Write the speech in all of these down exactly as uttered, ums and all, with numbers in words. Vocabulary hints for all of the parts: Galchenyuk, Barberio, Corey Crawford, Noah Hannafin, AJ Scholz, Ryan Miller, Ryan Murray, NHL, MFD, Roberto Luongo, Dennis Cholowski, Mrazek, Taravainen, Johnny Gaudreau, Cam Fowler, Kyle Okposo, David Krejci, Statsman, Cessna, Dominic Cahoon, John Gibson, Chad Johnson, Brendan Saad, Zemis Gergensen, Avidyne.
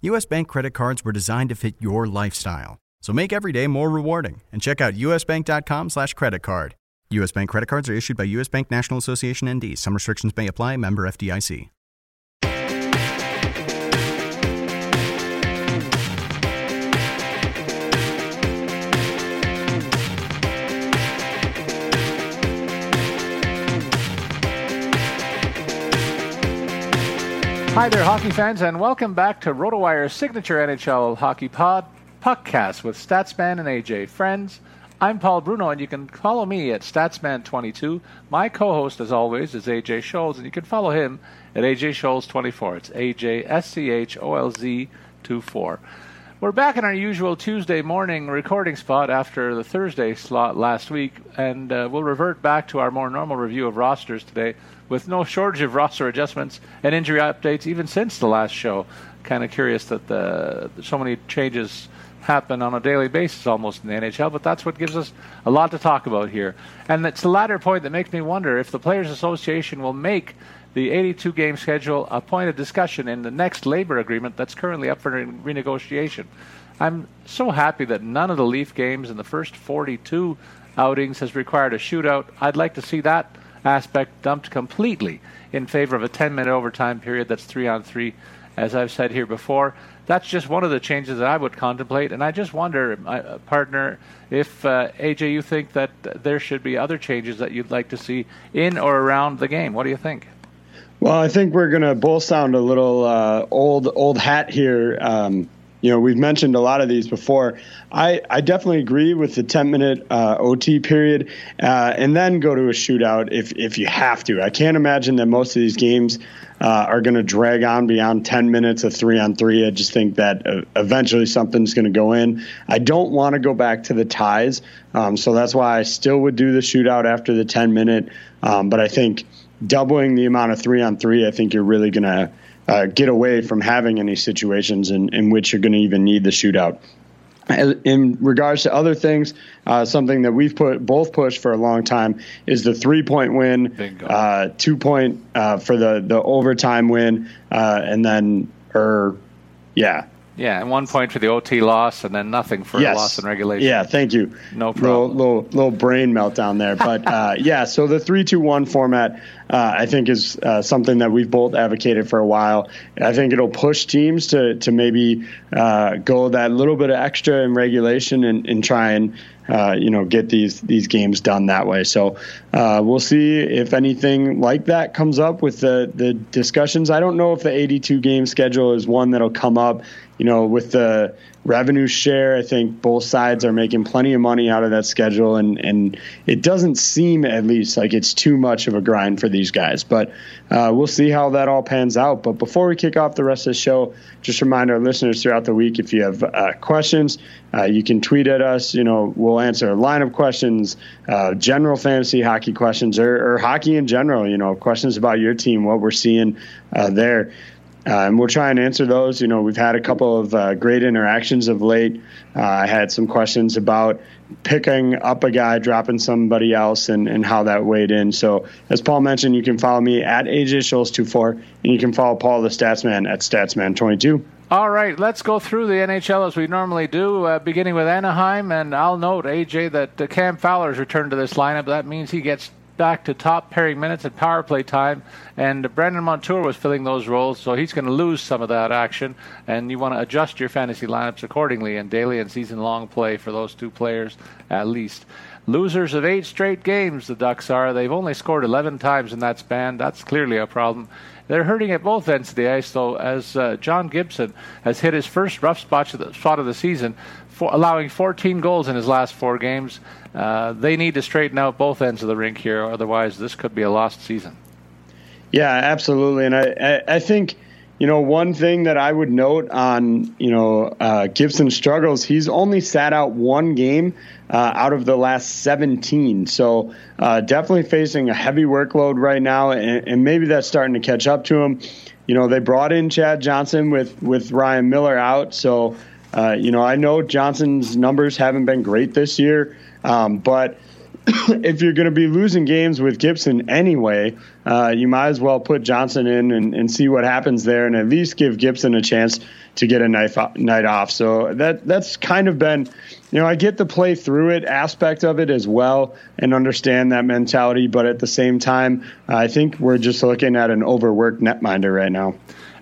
U S. Bank credit cards were designed to fit your lifestyle. So make every day more rewarding and check out usbank.com slash credit card. U S. Bank credit cards are issued by U S. Bank National Association N D. Some restrictions may apply. Member F D I C. Hi there, hockey fans, and welcome back to Rotowire's signature N H L hockey pod, PuckCast, with Statsman and A J. Friends, I'm Paul Bruno, and you can follow me at Statsman twenty-two. My co-host, as always, is A J Scholz, and you can follow him at A J Scholz twenty-four. It's A J S C H O L Z twenty-four. We're back in our usual Tuesday morning recording spot after the Thursday slot last week, and uh, we'll revert back to our more normal review of rosters today, with no shortage of roster adjustments and injury updates even since the last show. Kind of curious that the, so many changes happen on a daily basis almost in the N H L, but that's what gives us a lot to talk about here. And it's the latter point that makes me wonder if the Players Association will make the eighty-two game schedule a point of discussion in the next labor agreement that's currently up for renegotiation. I'm so happy that none of the Leaf games in the first forty-two outings has required a shootout. I'd like to see that aspect dumped completely in favor of a ten minute overtime period that's three on three, as I've said here before. That's just one of the changes that I would contemplate, and I just wonder, my uh, partner, if uh, A J, you think that there should be other changes that you'd like to see in or around the game. What do you think? Well, I think we're going to both sound a little uh, old old hat here. Um, you know, we've mentioned a lot of these before. I, I definitely agree with the ten minute uh, O T period, uh, and then go to a shootout if if you have to. I can't imagine that most of these games uh, are going to drag on beyond ten minutes of three on three. I just think that uh, eventually something's going to go in. I don't want to go back to the ties, um, so that's why I still would do the shootout after the ten minute. Um, but I think doubling the amount of three on three, I think you're really going to Uh, get away from having any situations in, in which you're going to even need the shootout. In regards to other things, uh, something that we've put both pushed for a long time is the three-point win, uh, two-point uh, for the, the overtime win, uh, and then, or, yeah. Yeah, and one point for the O T loss, and then nothing for yes. a loss in regulation. Yeah, thank you. No problem. Little, little, little brain meltdown there. But, uh, yeah, so the three two one format, uh, I think, is uh, something that we've both advocated for a while. I think it'll push teams to, to maybe uh, go that little bit of extra in regulation and, and try and, uh, you know, get these, these games done that way. So uh, we'll see if anything like that comes up with the, the discussions. I don't know if the eighty-two game schedule is one that'll come up. You know, with the revenue share, I think both sides are making plenty of money out of that schedule, and, and it doesn't seem, at least, like it's too much of a grind for these guys. But uh, we'll see how that all pans out. But before we kick off the rest of the show, just remind our listeners throughout the week, if you have uh, questions, uh, you can tweet at us. You know, we'll answer a line of questions, uh, general fantasy hockey questions, or, or hockey in general, you know, questions about your team, what we're seeing uh, there. Uh, and we'll try and answer those. You know, we've had a couple of uh, great interactions of late. Uh, I had some questions about picking up a guy, dropping somebody else, and, and how that weighed in. So, as Paul mentioned, you can follow me at A J Scholz twenty-four, and you can follow Paul the Statsman at Statsman twenty-two. All right, let's go through the N H L as we normally do, uh, beginning with Anaheim. And I'll note, A J, that uh, Cam Fowler's returned to this lineup. That means he gets back to top pairing minutes and power play time, and Brandon Montour was filling those roles, so he's going to lose some of that action, and you want to adjust your fantasy lineups accordingly in daily and season-long play for those two players at least. Losers of eight straight games, the Ducks are. They've only scored eleven times in that span. That's clearly a problem. They're hurting at both ends of the ice, though, as uh, John Gibson has hit his first rough spot of the, spot of the season, for allowing fourteen goals in his last four games. Uh, they need to straighten out both ends of the rink here, otherwise this could be a lost season. Yeah, absolutely. And I, I, I think, you know, one thing that I would note on, you know, uh, Gibson's struggles, he's only sat out one game uh, out of the last seventeen. So uh, definitely facing a heavy workload right now, and, and maybe that's starting to catch up to him. You know, they brought in Chad Johnson with, with Ryan Miller out, so... Uh, you know, I know Johnson's numbers haven't been great this year, um, but if you're going to be losing games with Gibson anyway, uh, you might as well put Johnson in and, and see what happens there, and at least give Gibson a chance to get a night night off. So that that's kind of been, you know, I get the play through it aspect of it as well, and understand that mentality, but at the same time, I think we're just looking at an overworked netminder right now.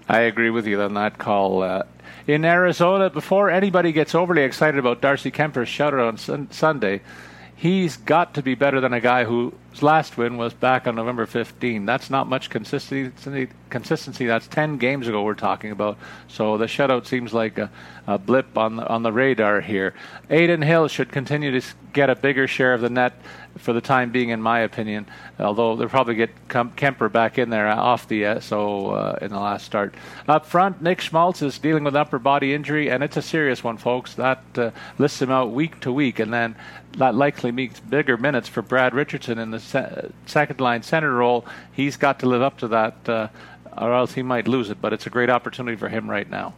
I agree with you on that call. Uh, in Arizona, before anybody gets overly excited about Darcy Kemper's shutout on sun- Sunday, he's got to be better than a guy whose last win was back on November fifteenth. That's not much consistency. Consistency. That's ten games ago we're talking about. So the shutout seems like a, a blip on the, on the radar here. Adin Hill should continue to get a bigger share of the net for the time being, in my opinion, although they'll probably get Kemper back in there off the uh, so uh, in the last start. Up front, Nick Schmaltz is dealing with an upper body injury, and it's a serious one, folks. That uh, lists him out week to week, and then that likely means bigger minutes for Brad Richardson in the se- second-line center role. He's got to live up to that, uh, or else he might lose it, but it's a great opportunity for him right now.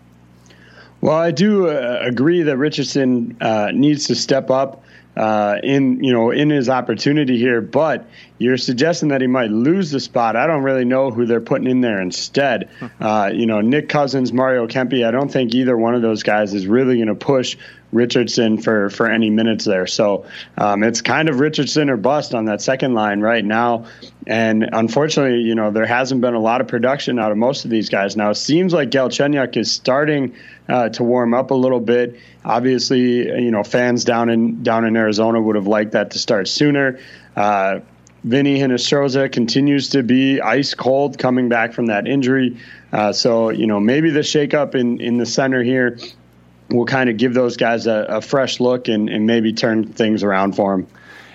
Well, I do uh, agree that Richardson uh, needs to step up Uh, in you know in his opportunity here, but you're suggesting that he might lose the spot. I don't really know who they're putting in there instead. Uh, you know, Nick Cousins, Mario Kempe, I don't think either one of those guys is really going to push Richardson for, for any minutes there. So um, it's kind of Richardson or bust on that second line right now. And unfortunately, you know, there hasn't been a lot of production out of most of these guys. Now, it seems like Galchenyuk is starting uh, to warm up a little bit. Obviously, you know, fans down in down in Arizona would have liked that to start sooner. Uh, Vinny Hinostroza continues to be ice cold coming back from that injury. Uh, so, you know, maybe the shakeup in, in the center here will kind of give those guys a, a fresh look and, and maybe turn things around for them.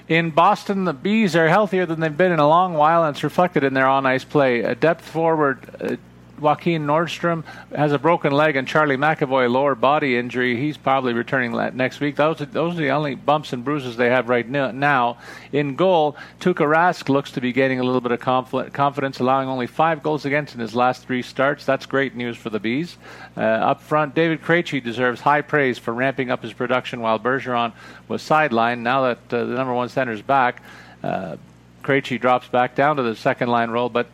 In Boston, the Bees are healthier than they've been in a long while, and it's reflected in their on-ice play. A depth forward, uh, Joakim Nordstrom, has a broken leg, and Charlie McAvoy, lower body injury. He's probably returning next week. Those are, those are the only bumps and bruises they have right now. In goal, Tuukka Rask looks to be gaining a little bit of confidence, allowing only five goals against in his last three starts. That's great news for the Bees. Uh, up front, David Krejci deserves high praise for ramping up his production while Bergeron was sidelined. Now that uh, the number one center's back, uh, Krejci drops back down to the second-line role, but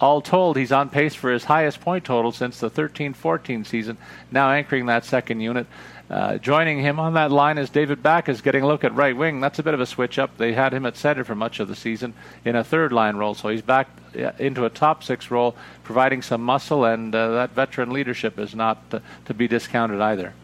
all told, he's on pace for his highest point total since the thirteen fourteen season, now anchoring that second unit. Uh, joining him on that line is David Backes, getting a look at right wing. That's a bit of a switch up. They had him at center for much of the season in a third-line role, so he's back into a top-six role, providing some muscle, and uh, that veteran leadership is not uh, to be discounted either.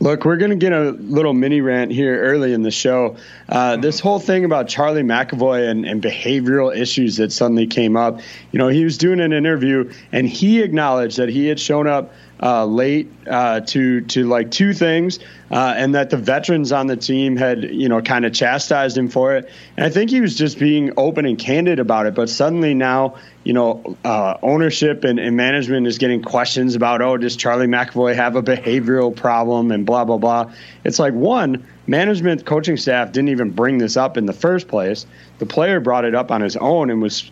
Look, we're going to get a little mini rant here early in the show. Uh, this whole thing about Charlie McAvoy and, and behavioral issues that suddenly came up. You know, he was doing an interview, and he acknowledged that he had shown up uh, late uh, to to like two things, uh, and that the veterans on the team had, you know, kind of chastised him for it. And I think he was just being open and candid about it. But suddenly now, you know, uh, ownership and, and management is getting questions about, oh, does Charlie McAvoy have a behavioral problem and blah, blah, blah. It's like, one, management, coaching staff didn't even bring this up in the first place. The player brought it up on his own and was,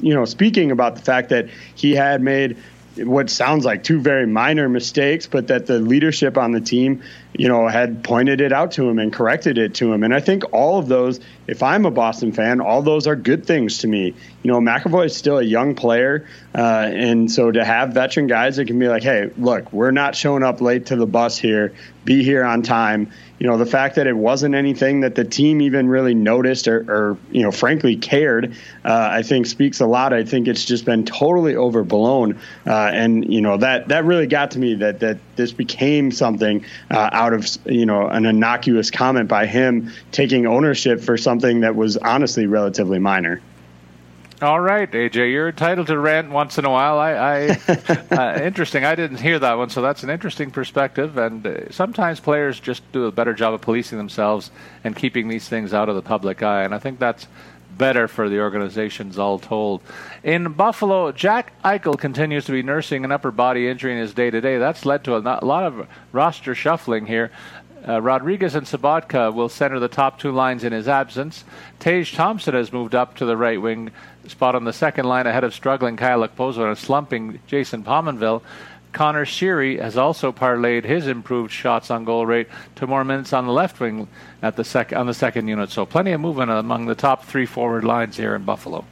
you know, speaking about the fact that he had made what sounds like two very minor mistakes, but that the leadership on the team, you know, had pointed it out to him and corrected it to him. And I think all of those, if I'm a Boston fan, all those are good things to me. You know, McAvoy is still a young player. Uh, and so to have veteran guys that can be like, hey, look, we're not showing up late to the bus here. be here on time. You know, the fact that it wasn't anything that the team even really noticed or, or you know, frankly cared, uh, I think speaks a lot. I think it's just been totally overblown. Uh, and, you know, that that really got to me that that this became something uh, out of, you know, an innocuous comment by him taking ownership for something that was honestly relatively minor. All right, A J, you're entitled to rant once in a while. I, I uh, interesting. I didn't hear that one, so that's an interesting perspective. And uh, sometimes players just do a better job of policing themselves and keeping these things out of the public eye. And I think that's better for the organizations all told. In Buffalo, Jack Eichel continues to be nursing an upper body injury in his day-to-day. That's led to a lot of roster shuffling here. Uh, Rodriguez and Sobotka will center the top two lines in his absence. Tage Thompson has moved up to the right wing spot on the second line ahead of struggling Kyle Okposo and slumping Jason Pominville. Connor Sheary has also parlayed his improved shots on goal rate to more minutes on the left wing at the sec- on the second unit. So plenty of movement among the top three forward lines here in Buffalo.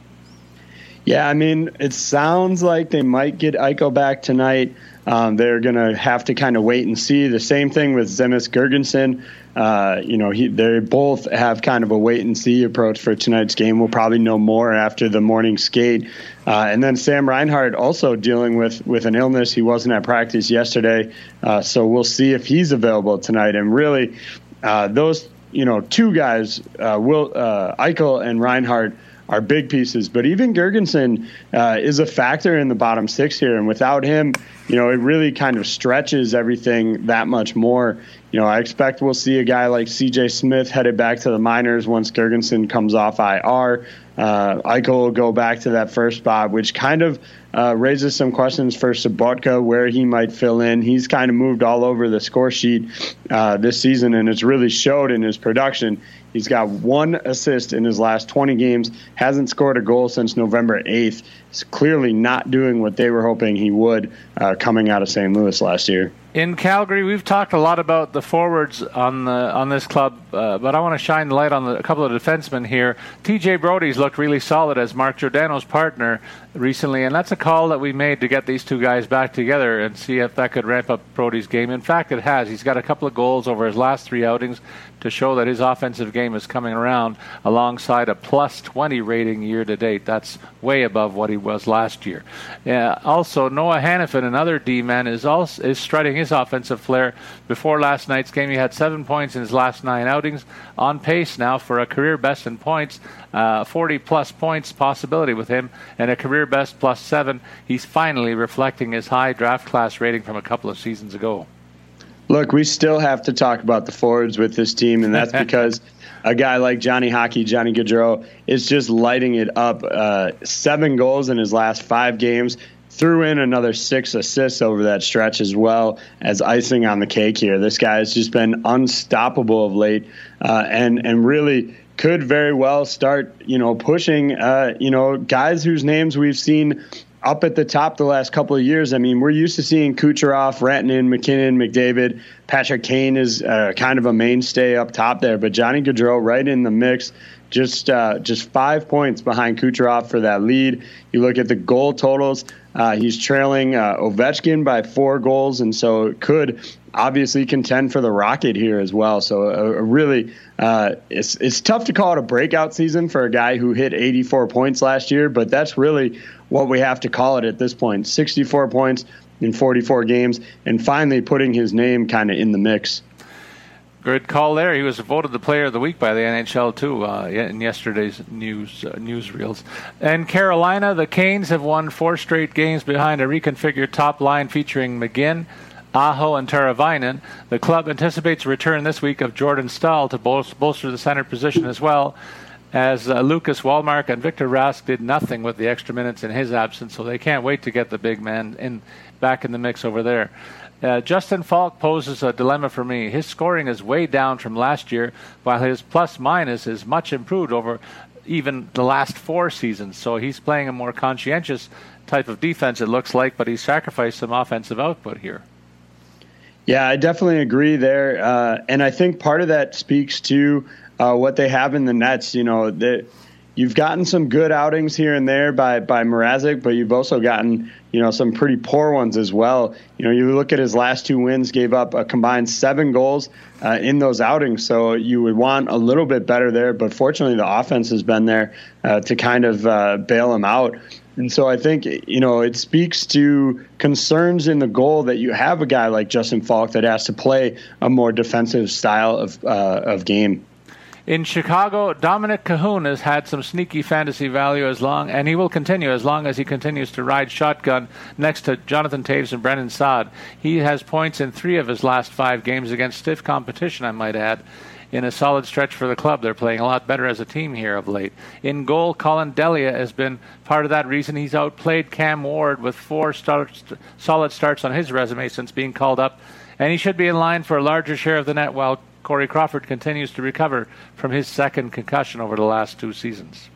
Yeah, I mean, it sounds like they might get Eichel back tonight. Um, they're going to have to kind of wait and see. The same thing with Zemis Gergensen. Uh, you know, he, they both have kind of a wait and see approach for tonight's game. We'll probably know more after the morning skate. Uh, and then Sam Reinhart also dealing with, with an illness. He wasn't at practice yesterday. Uh, so we'll see if he's available tonight. And really, uh, those, you know, two guys, uh, Will uh, Eichel and Reinhart, are big pieces, but even Gergensen uh, is a factor in the bottom six here. And without him, you know, it really kind of stretches everything that much more. You know, I expect we'll see a guy like C J Smith headed back to the minors once Gergensen comes off I R. Uh, Eichel will go back to that first spot, which kind of uh, raises some questions for Sobotka, where he might fill in. He's kind of moved all over the score sheet uh, this season, and it's really showed in his production. He's got one assist in his last twenty games, hasn't scored a goal since November eighth. He's clearly not doing what they were hoping he would uh, coming out of Saint Louis last year. In Calgary, we've talked a lot about the forwards on the on this club, uh, but I want to shine the light on the, a couple of defensemen here. T J Brodie's looked really solid as Mark Giordano's partner recently, and that's a call that we made to get these two guys back together and see if that could ramp up Brodie's game. In fact, it has. He's got a couple of goals over his last three outings to show that his offensive game is coming around alongside a plus twenty rating year-to-date. That's way above what he was last year. Uh, also, Noah Hannafin, another D-man, is, also, is strutting his offensive flair. Before last night's game, he had seven points in his last nine outings, on pace now for a career best in points, uh, forty-plus points possibility with him, and a career best plus seven. He's finally reflecting his high draft class rating from a couple of seasons ago. Look, we still have to talk about the forwards with this team, and that's because a guy like Johnny Hockey, Johnny Gaudreau, is just lighting it up. Uh, seven goals in his last five games, threw in another six assists over that stretch, as well as icing on the cake here. This guy has just been unstoppable of late, uh, and and really could very well start, you know, pushing, uh, you know, guys whose names we've seen up at the top the last couple of years. I mean, we're used to seeing Kucherov, Rantanen, McKinnon, McDavid. Patrick Kane is uh, kind of a mainstay up top there, but Johnny Gaudreau right in the mix, just uh, just five points behind Kucherov for that lead. You look at the goal totals, uh, he's trailing uh, Ovechkin by four goals, and so it could obviously contend for the Rocket here as well. So a, a really, uh, it's it's tough to call it a breakout season for a guy who hit eighty-four points last year, but that's really what we have to call it at this point. sixty-four points in forty-four games, and finally putting his name kind of in the mix. Good call there. He was voted the player of the week by the N H L, too, uh, in yesterday's news uh, newsreels. And Carolina, the Canes have won four straight games behind a reconfigured top line featuring McGinn, Aho, and Taravainen. The club anticipates a return this week of Jordan Staal to bol- bolster the center position as well, as uh, Lucas Walmark and Victor Rask did nothing with the extra minutes in his absence, so they can't wait to get the big man in back in the mix over there. Uh, Justin Falk poses a dilemma for me. His scoring is way down from last year, while his plus-minus is much improved over even the last four seasons. So he's playing a more conscientious type of defense, it looks like, but he sacrificed some offensive output here. Yeah, I definitely agree there. Uh, and I think part of that speaks to Uh, what they have in the nets. You know, that you've gotten some good outings here and there by by Mrazek, but you've also gotten you know, some pretty poor ones as well. You know, you look at his last two wins, gave up a combined seven goals uh, in those outings. So you would want a little bit better there. But fortunately, the offense has been there uh, to kind of uh, bail him out. And so I think, you know, it speaks to concerns in the goal that you have a guy like Justin Falk that has to play a more defensive style of uh, of game. In Chicago, Dominic Cahoon has had some sneaky fantasy value as long, and he will continue as long as he continues to ride shotgun next to Jonathan Toews and Brendan Saad. He has points in three of his last five games against stiff competition, I might add. In a solid stretch for the club. They're playing a lot better as a team here of late. In goal, Colin Delia has been part of that reason. He's outplayed Cam Ward with four starts, solid starts on his resume since being called up, and he should be in line for a larger share of the net while Corey Crawford continues to recover from his second concussion over the last two seasons.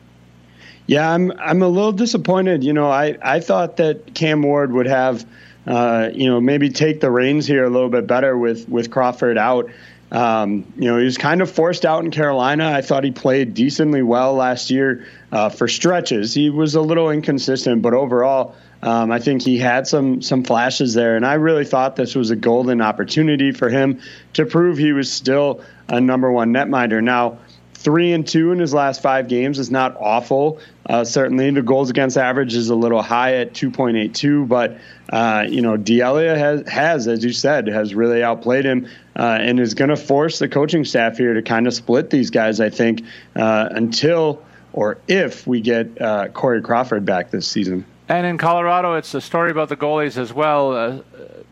Yeah, I'm I'm a little disappointed. You know, I, I thought that Cam Ward would have, uh, you know, maybe take the reins here a little bit better with, with Crawford out. Um, you know, he was kind of forced out in Carolina. I thought he played decently well last year uh, for stretches. He was a little inconsistent, but overall, um, I think he had some some flashes there. And I really thought this was a golden opportunity for him to prove he was still a number one netminder. Now, three and two in his last five games is not awful. Uh, certainly, the goals against average is a little high at two point eight two, but uh, you know, Delia has, has, as you said, has really outplayed him uh, and is going to force the coaching staff here to kind of split these guys, I think, uh, until or if we get uh, Corey Crawford back this season. And in Colorado, it's a story about the goalies as well. Uh,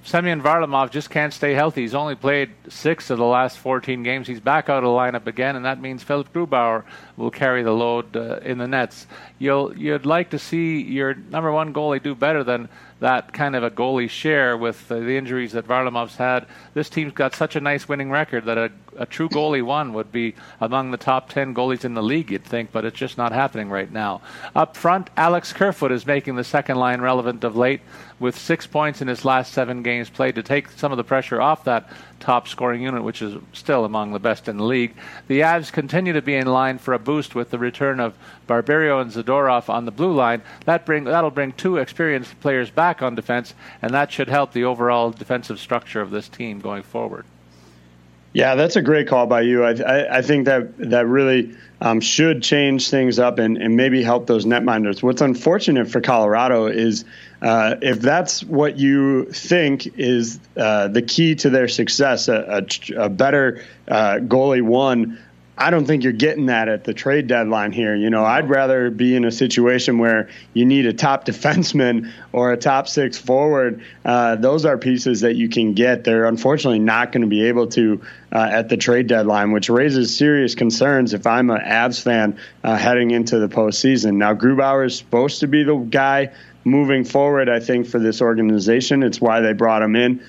Semyon Varlamov just can't stay healthy. He's only played six of the last fourteen games. He's back out of the lineup again, and that means Philip Grubauer will carry the load uh, in the nets. You'll, you'd like to see your number one goalie do better than that kind of a goalie share with uh, the injuries that Varlamov's had. This team's got such a nice winning record that a, a true goalie one would be among the top ten goalies in the league, you'd think, but it's just not happening right now. Up front, Alex Kerfoot is making the second line relevant of late with six points in his last seven games played to take some of the pressure off that top scoring unit, which is still among the best in the league. The Avs continue to be in line for a boost with the return of Barberio and Zadorov on the blue line. That bring, that'll bring two experienced players back on defense, and that should help the overall defensive structure of this team going forward. Yeah, that's a great call by you. I I, I think that that really um, should change things up and, and maybe help those netminders. What's unfortunate for Colorado is uh, if that's what you think is uh, the key to their success, a, a, a better uh, goalie one, I don't think you're getting that at the trade deadline here. You know, I'd rather be in a situation where you need a top defenseman or a top six forward. Uh, those are pieces that you can get. They're unfortunately not going to be able to uh, at the trade deadline, which raises serious concerns if I'm an Avs fan uh, heading into the postseason. Now, Grubauer is supposed to be the guy moving forward, I think, for this organization. It's why they brought him in.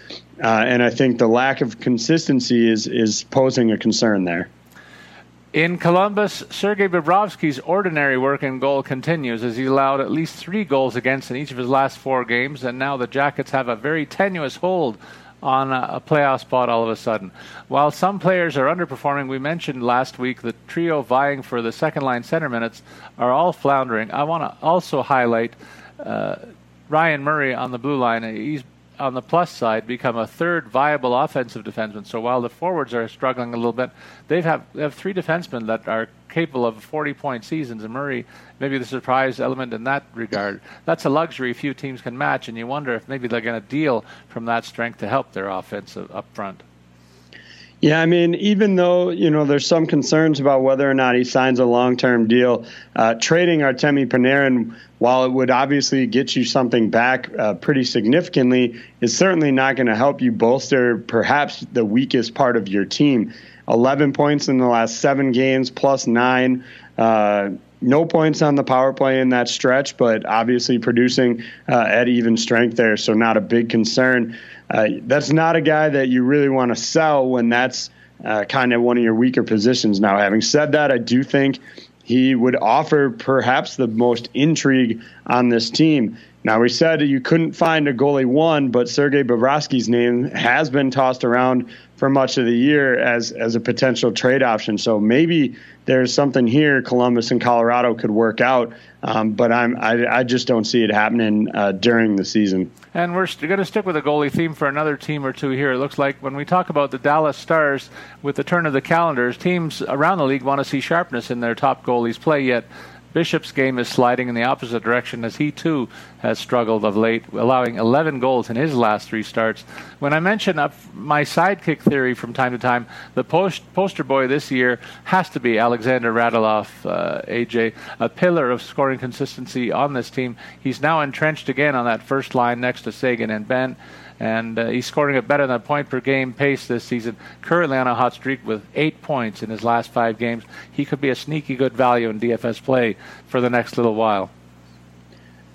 Uh, and I think the lack of consistency is is posing a concern there. In Columbus, Sergei Bobrovsky's ordinary work in goal continues as he allowed at least three goals against in each of his last four games, and now the Jackets have a very tenuous hold on a, a playoff spot all of a sudden. While some players are underperforming, we mentioned last week the trio vying for the second-line center minutes are all floundering. I want to also highlight uh, Ryan Murray on the blue line. He's on the plus side, become a third viable offensive defenseman. So while the forwards are struggling a little bit, they've have, they have three defensemen that are capable of forty-point seasons, and Murray, maybe the surprise element in that regard. That's a luxury few teams can match, and you wonder if maybe they're going to deal from that strength to help their offense up front. Yeah, I mean, even though, you know, there's some concerns about whether or not he signs a long-term deal, uh, trading Artemi Panarin, while it would obviously get you something back uh, pretty significantly, is certainly not going to help you bolster perhaps the weakest part of your team. eleven points in the last seven games, plus nine. Uh, no points on the power play in that stretch, but obviously producing uh, at even strength there, so not a big concern. Uh, that's not a guy that you really want to sell when that's uh, kind of one of your weaker positions. Now, having said that, I do think he would offer perhaps the most intrigue on this team. Now, we said you couldn't find a goalie one, but Sergei Bobrovsky's name has been tossed around for much of the year as as a potential trade option. So maybe there's something here Columbus and Colorado could work out, um, but I'm, I, I just don't see it happening uh, during the season. And we're st- going to stick with a goalie theme for another team or two here. It looks like when we talk about the Dallas Stars with the turn of the calendars, teams around the league want to see sharpness in their top goalies play, yet Bishop's game is sliding in the opposite direction as he, too, has struggled of late, allowing eleven goals in his last three starts. When I mention up my sidekick theory from time to time, the post, poster boy this year has to be Alexander Radulov, uh, A J, a pillar of scoring consistency on this team. He's now entrenched again on that first line next to Sagan and Ben. And uh, he's scoring at better than a point per game pace this season, currently on a hot streak with eight points in his last five games. He could be a sneaky good value in D F S play for the next little while.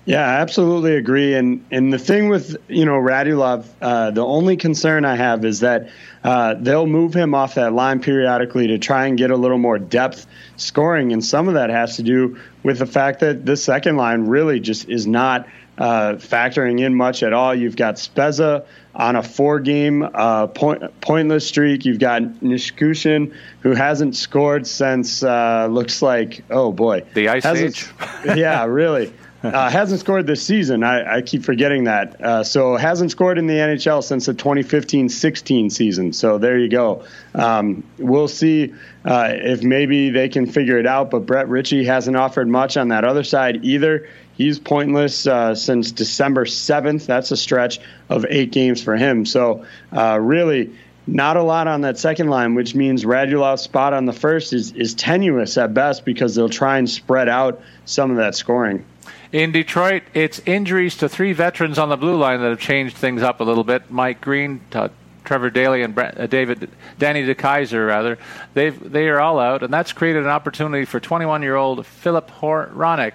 Yeah, I absolutely agree. And and the thing with, you know, Radulov, uh, the only concern I have is that uh, they'll move him off that line periodically to try and get a little more depth scoring. And some of that has to do with the fact that the second line really just is not Uh, factoring in much at all. You've got Spezza on a four-game uh, point, pointless streak. You've got Nichushkin, who hasn't scored since, uh, looks like, oh boy. The Ice Age. Yeah, really. Uh, hasn't scored this season. I, I keep forgetting that. Uh, so hasn't scored in the N H L since the twenty fifteen sixteen season. So there you go. Um, we'll see uh, if maybe they can figure it out. But Brett Ritchie hasn't offered much on that other side either. He's pointless uh, since December seventh. That's a stretch of eight games for him. So uh, really not a lot on that second line, which means Radulov's spot on the first is, is tenuous at best because they'll try and spread out some of that scoring. In Detroit, it's injuries to three veterans on the blue line that have changed things up a little bit. Mike Green, t- Trevor Daley, and Brent, uh, David Danny DeKeyser, rather. They've, they are all out, and that's created an opportunity for twenty-one-year-old Philip Horonic,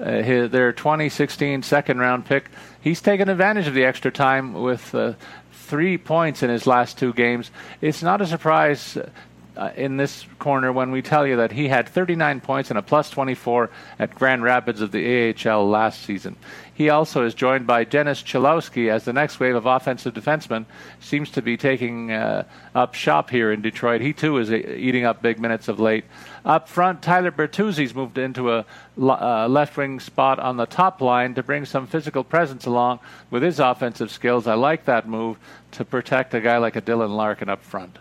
Uh, his, their twenty sixteen second-round pick. He's taken advantage of the extra time with uh, three points in his last two games. It's not a surprise uh, in this corner when we tell you that he had thirty-nine points and a plus twenty-four at Grand Rapids of the A H L last season. He also is joined by Dennis Cholowski as the next wave of offensive defensemen seems to be taking uh, up shop here in Detroit. He, too, is a- eating up big minutes of late. Up front, Tyler Bertuzzi's moved into a uh, left-wing spot on the top line to bring some physical presence along with his offensive skills. I like that move to protect a guy like a Dylan Larkin up front.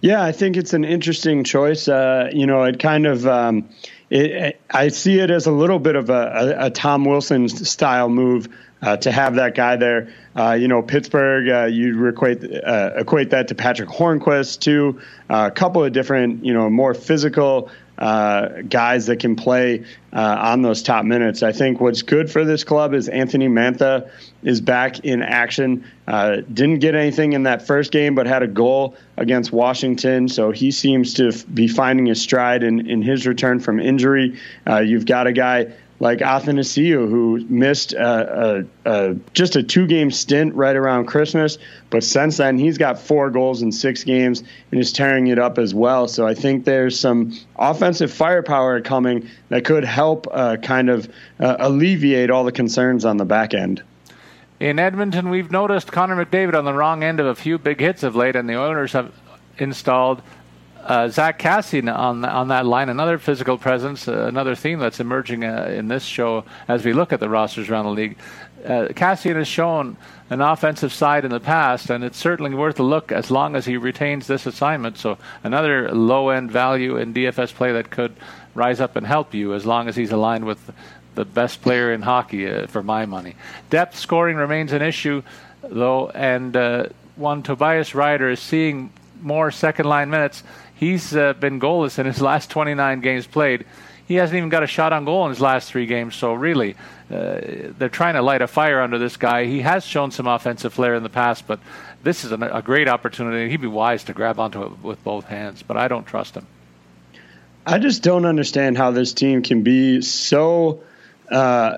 Yeah, I think it's an interesting choice. Uh, you know, it kind of um, it, I see it as a little bit of a, a, a Tom Wilson-style move uh, to have that guy there. Uh, you know, Pittsburgh, uh, you equate, uh, equate that to Patrick Hornquist, too. Uh, a couple of different, you know, more physical uh, guys that can play uh, on those top minutes. I think what's good for this club is Anthony Mantha is back in action. Uh, didn't get anything in that first game, but had a goal against Washington. So he seems to f- be finding his stride in, in his return from injury. Uh, you've got a guy like Athanasiou, who missed uh, a, a, just a two-game stint right around Christmas. But since then, he's got four goals in six games and is tearing it up as well. So I think there's some offensive firepower coming that could help uh, kind of uh, alleviate all the concerns on the back end. In Edmonton, we've noticed Connor McDavid on the wrong end of a few big hits of late, and the Oilers have installed Uh, Zach Cassian on on that line, another physical presence, uh, another theme that's emerging uh, in this show as we look at the rosters around the league. Uh, Cassian has shown an offensive side in the past, and it's certainly worth a look as long as he retains this assignment. So another low-end value in D F S play that could rise up and help you as long as he's aligned with the best player in hockey, uh, for my money. Depth scoring remains an issue, though, and uh, one Tobias Rieder is seeing more second-line minutes. He's uh, been goalless in his last twenty-nine games played. He hasn't even got a shot on goal in his last three games, so really, uh, they're trying to light a fire under this guy. He has shown some offensive flair in the past, but this is an, a great opportunity. He'd be wise to grab onto it with both hands, but I don't trust him. I just don't understand how this team can be so uh,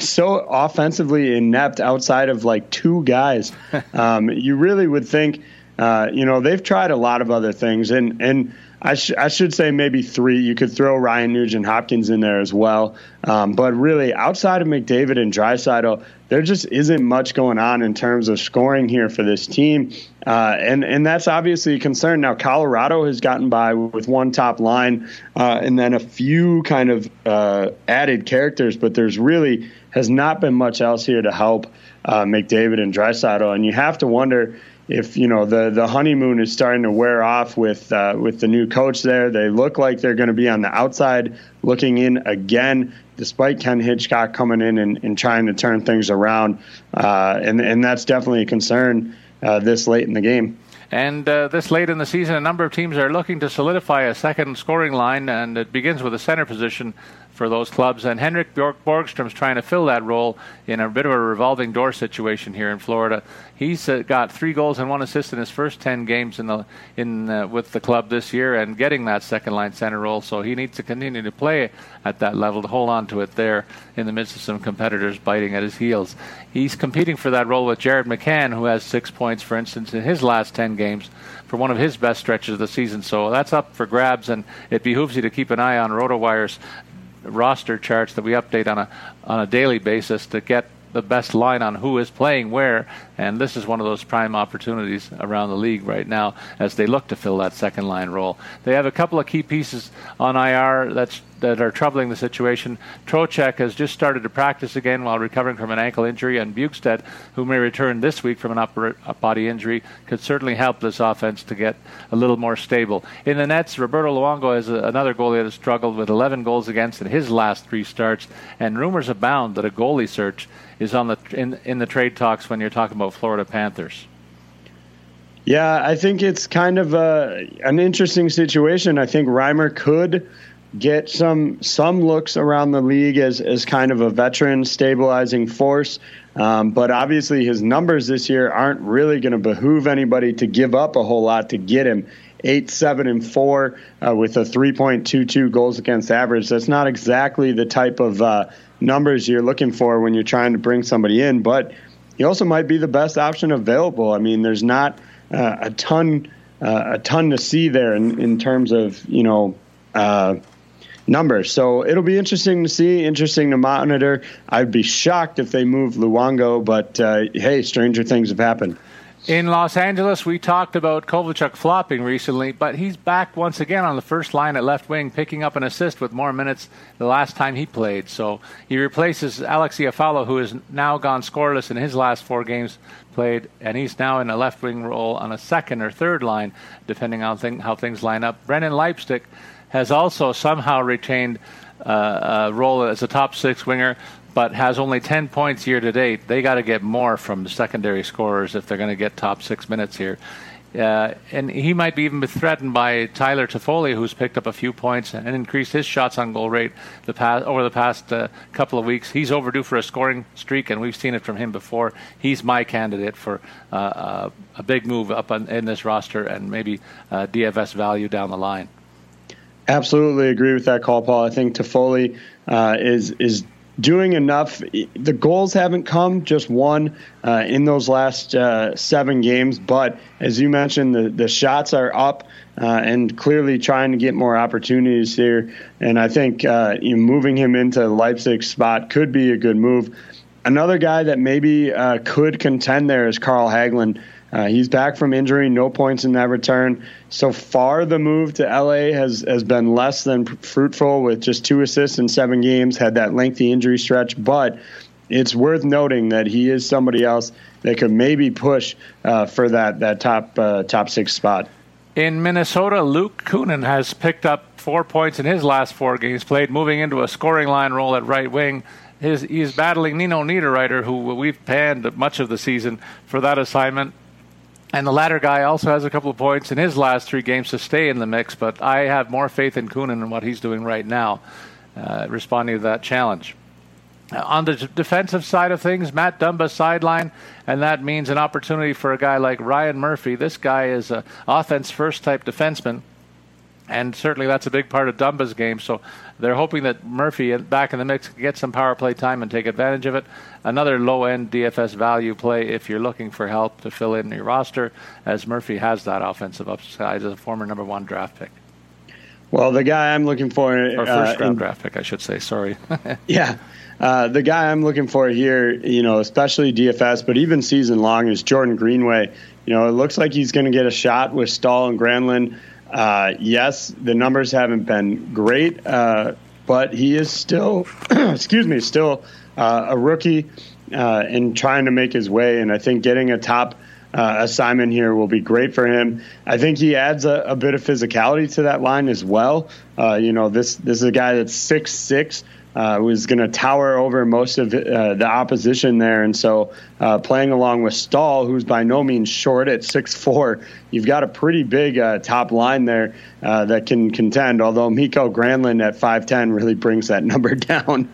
so offensively inept outside of, like, two guys. um, you really would think... Uh, you know, they've tried a lot of other things, and, and I, sh- I should say maybe three. You could throw Ryan Nugent-Hopkins in there as well. Um, but really, outside of McDavid and Draisaitl, there just isn't much going on in terms of scoring here for this team. Uh, and, and that's obviously a concern. Now, Colorado has gotten by with one top line uh, and then a few kind of uh, added characters, but there's really has not been much else here to help uh, McDavid and Draisaitl. And you have to wonder if, you know, the, the honeymoon is starting to wear off with uh, with the new coach there. They look like they're going to be on the outside looking in again, despite Ken Hitchcock coming in and, and trying to turn things around. Uh, and, and that's definitely a concern uh, this late in the game. And uh, this late in the season, a number of teams are looking to solidify a second scoring line, and it begins with a center position for those clubs. And Henrik Borgstrom's trying to fill that role in a bit of a revolving door situation here in Florida. He's uh, got three goals and one assist in his first ten games in the in uh, with the club this year, and getting that second line center role. So he needs to continue to play at that level to hold on to it there in the midst of some competitors biting at his heels. He's competing for that role with Jared McCann, who has six points, for instance, in his last ten games, for one of his best stretches of the season. So that's up for grabs, and it behooves you to keep an eye on Rotowire's roster charts that we update on a on a daily basis to get the best line on who is playing where, and this is one of those prime opportunities around the league right now as they look to fill that second line role. They have a couple of key pieces on I R that's that are troubling the situation. Trocheck has just started to practice again while recovering from an ankle injury, and Bjugstad, who may return this week from an upper body injury, could certainly help this offense to get a little more stable. In the nets, Roberto Luongo is a, another goalie that has struggled with eleven goals against in his last three starts, and rumors abound that a goalie search is on the in, in the trade talks when you're talking about Florida Panthers. Yeah, I think it's kind of a, an interesting situation. I think Reimer could get some some looks around the league as, as kind of a veteran stabilizing force. Um, but obviously his numbers this year aren't really going to behoove anybody to give up a whole lot to get him. eight, seven, and four uh, with a three point two two goals against average. That's not exactly the type of uh, numbers you're looking for when you're trying to bring somebody in. But he also might be the best option available. I mean, there's not uh, a ton uh, a ton to see there in, in terms of, you know, uh, numbers. So it'll be interesting to see, interesting to monitor. I'd be shocked if they move Luongo, but uh, hey, stranger things have happened. In Los Angeles, we talked about Kovalchuk flopping recently, but he's back once again on the first line at left wing, picking up an assist with more minutes the last time he played. So he replaces Alexi Afalo, who has now gone scoreless in his last four games played, and he's now in a left wing role on a second or third line, depending on thing, how things line up. Brendan Leipzig has also somehow retained uh, a role as a top six winger, but has only ten points year to date. They got to get more from the secondary scorers if they're going to get top six minutes here. Uh, and he might be even threatened by Tyler Toffoli, who's picked up a few points and increased his shots on goal rate the past, over the past uh, couple of weeks. He's overdue for a scoring streak, and we've seen it from him before. He's my candidate for uh, uh, a big move up on, in this roster, and maybe uh, D F S value down the line. Absolutely agree with that call, Paul. I think Toffoli uh, is is doing enough. The goals haven't come, just one uh, in those last uh, seven games. But as you mentioned, the, the shots are up uh, and clearly trying to get more opportunities here. And I think uh, you know, moving him into Leipzig's spot could be a good move. Another guy that maybe uh, could contend there is Carl Hagelin. Uh, he's back from injury, no points in that return. So far, the move to L A has, has been less than fruitful, with just two assists in seven games, had that lengthy injury stretch. But it's worth noting that he is somebody else that could maybe push uh, for that, that top uh, top six spot. In Minnesota, Luke Kunin has picked up four points in his last four games played, moving into a scoring line role at right wing. His, he's battling Nino Niederreiter, who we've panned much of the season for that assignment. And the latter guy also has a couple of points in his last three games to stay in the mix, but I have more faith in Kunin and what he's doing right now, uh, responding to that challenge. Uh, on the defensive side of things, Matt Dumba sideline, and that means an opportunity for a guy like Ryan Murphy. This guy is an offense-first type defenseman, and certainly that's a big part of Dumba's game, so they're hoping that Murphy, back in the mix, can get some power play time and take advantage of it. Another low-end D F S value play if you're looking for help to fill in your roster, as Murphy has that offensive upside as a former number one draft pick. Well, the guy I'm looking for... Our first uh, round draft pick, I should say. Sorry. yeah. Uh, the guy I'm looking for here, you know, especially D F S, but even season long, is Jordan Greenway. You know, it looks like he's going to get a shot with Stahl and Granlund. Uh, yes, the numbers haven't been great, uh, but he is still, excuse me, still uh, a rookie uh, and trying to make his way. And I think getting a top Uh, assignment here will be great for him. I think he adds a, a bit of physicality to that line as well. Uh, you know, this this is a guy that's six six, uh, who's going to tower over most of uh, the opposition there. And so uh, playing along with Stahl, who's by no means short at six four, you've got a pretty big uh, top line there uh, that can contend, although Mikko Granlund at five ten really brings that number down.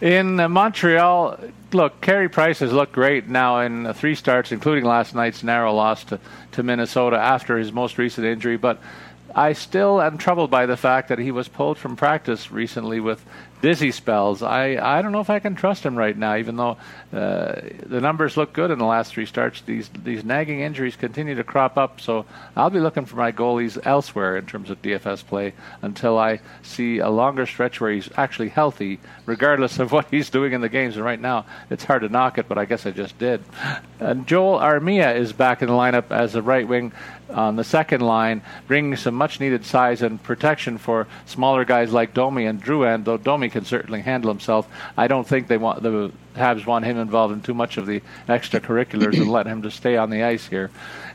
In uh, Montreal... Look, Carey Price has looked great now in three starts, including last night's narrow loss to, to Minnesota after his most recent injury. But I still am troubled by the fact that he was pulled from practice recently with dizzy spells. I, I don't know if I can trust him right now, even though uh, the numbers look good in the last three starts. These these nagging injuries continue to crop up, so I'll be looking for my goalies elsewhere in terms of D F S play until I see a longer stretch where he's actually healthy, regardless of what he's doing in the games. And right now, it's hard to knock it, but I guess I just did. And Joel Armia is back in the lineup as a right wing on the second line, bringing some much-needed size and protection for smaller guys like Domi and Drouin, though Domi can certainly handle himself. I don't think they want the Habs want him involved in too much of the extracurriculars and let him just stay on the ice here.